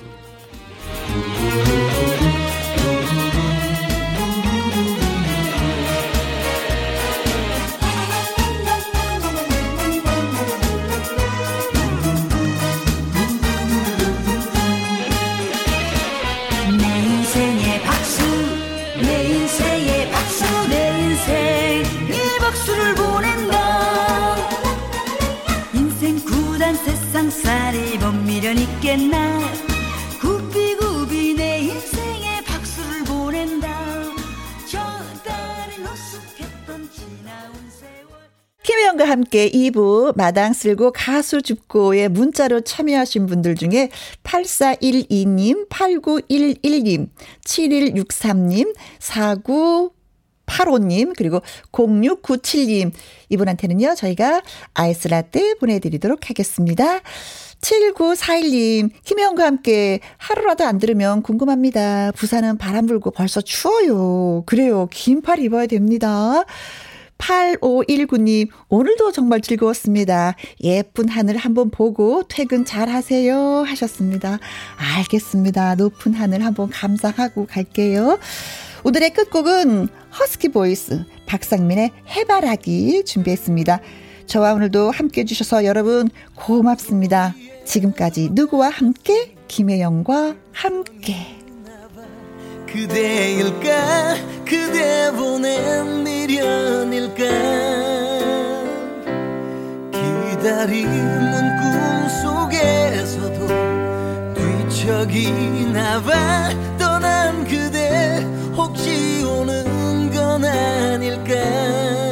구비구비 내 인생에 박수를 보낸다. 저 딸은 어숙했던 지나온 세월. 김혜영과 함께 이 부 마당 쓸고 가수 줍고의 문자로 참여하신 분들 중에 팔사일이 님, 팔구일일 님, 칠일육삼 님, 사구팔오 님, 그리고 공육구칠 님. 이분한테는요, 저희가 아이스라떼 보내드리도록 하겠습니다. 칠구사일 님, 김혜영과 함께 하루라도 안 들으면 궁금합니다. 부산은 바람 불고 벌써 추워요. 그래요. 긴팔 입어야 됩니다. 팔오일구 님, 오늘도 정말 즐거웠습니다. 예쁜 하늘 한번 보고 퇴근 잘 하세요. 하셨습니다. 알겠습니다. 높은 하늘 한번 감상하고 갈게요. 오늘의 끝곡은 허스키 보이스, 박상민의 해바라기 준비했습니다. 저와 오늘도 함께해 주셔서 여러분 고맙습니다. 지금까지 누구와 함께? 김혜영과 함께. 그대일까 그대 보낸 미련일까 기다림은 꿈속에서도 뒤척이나봐. 떠난 그대 혹시 오는 건 아닐까.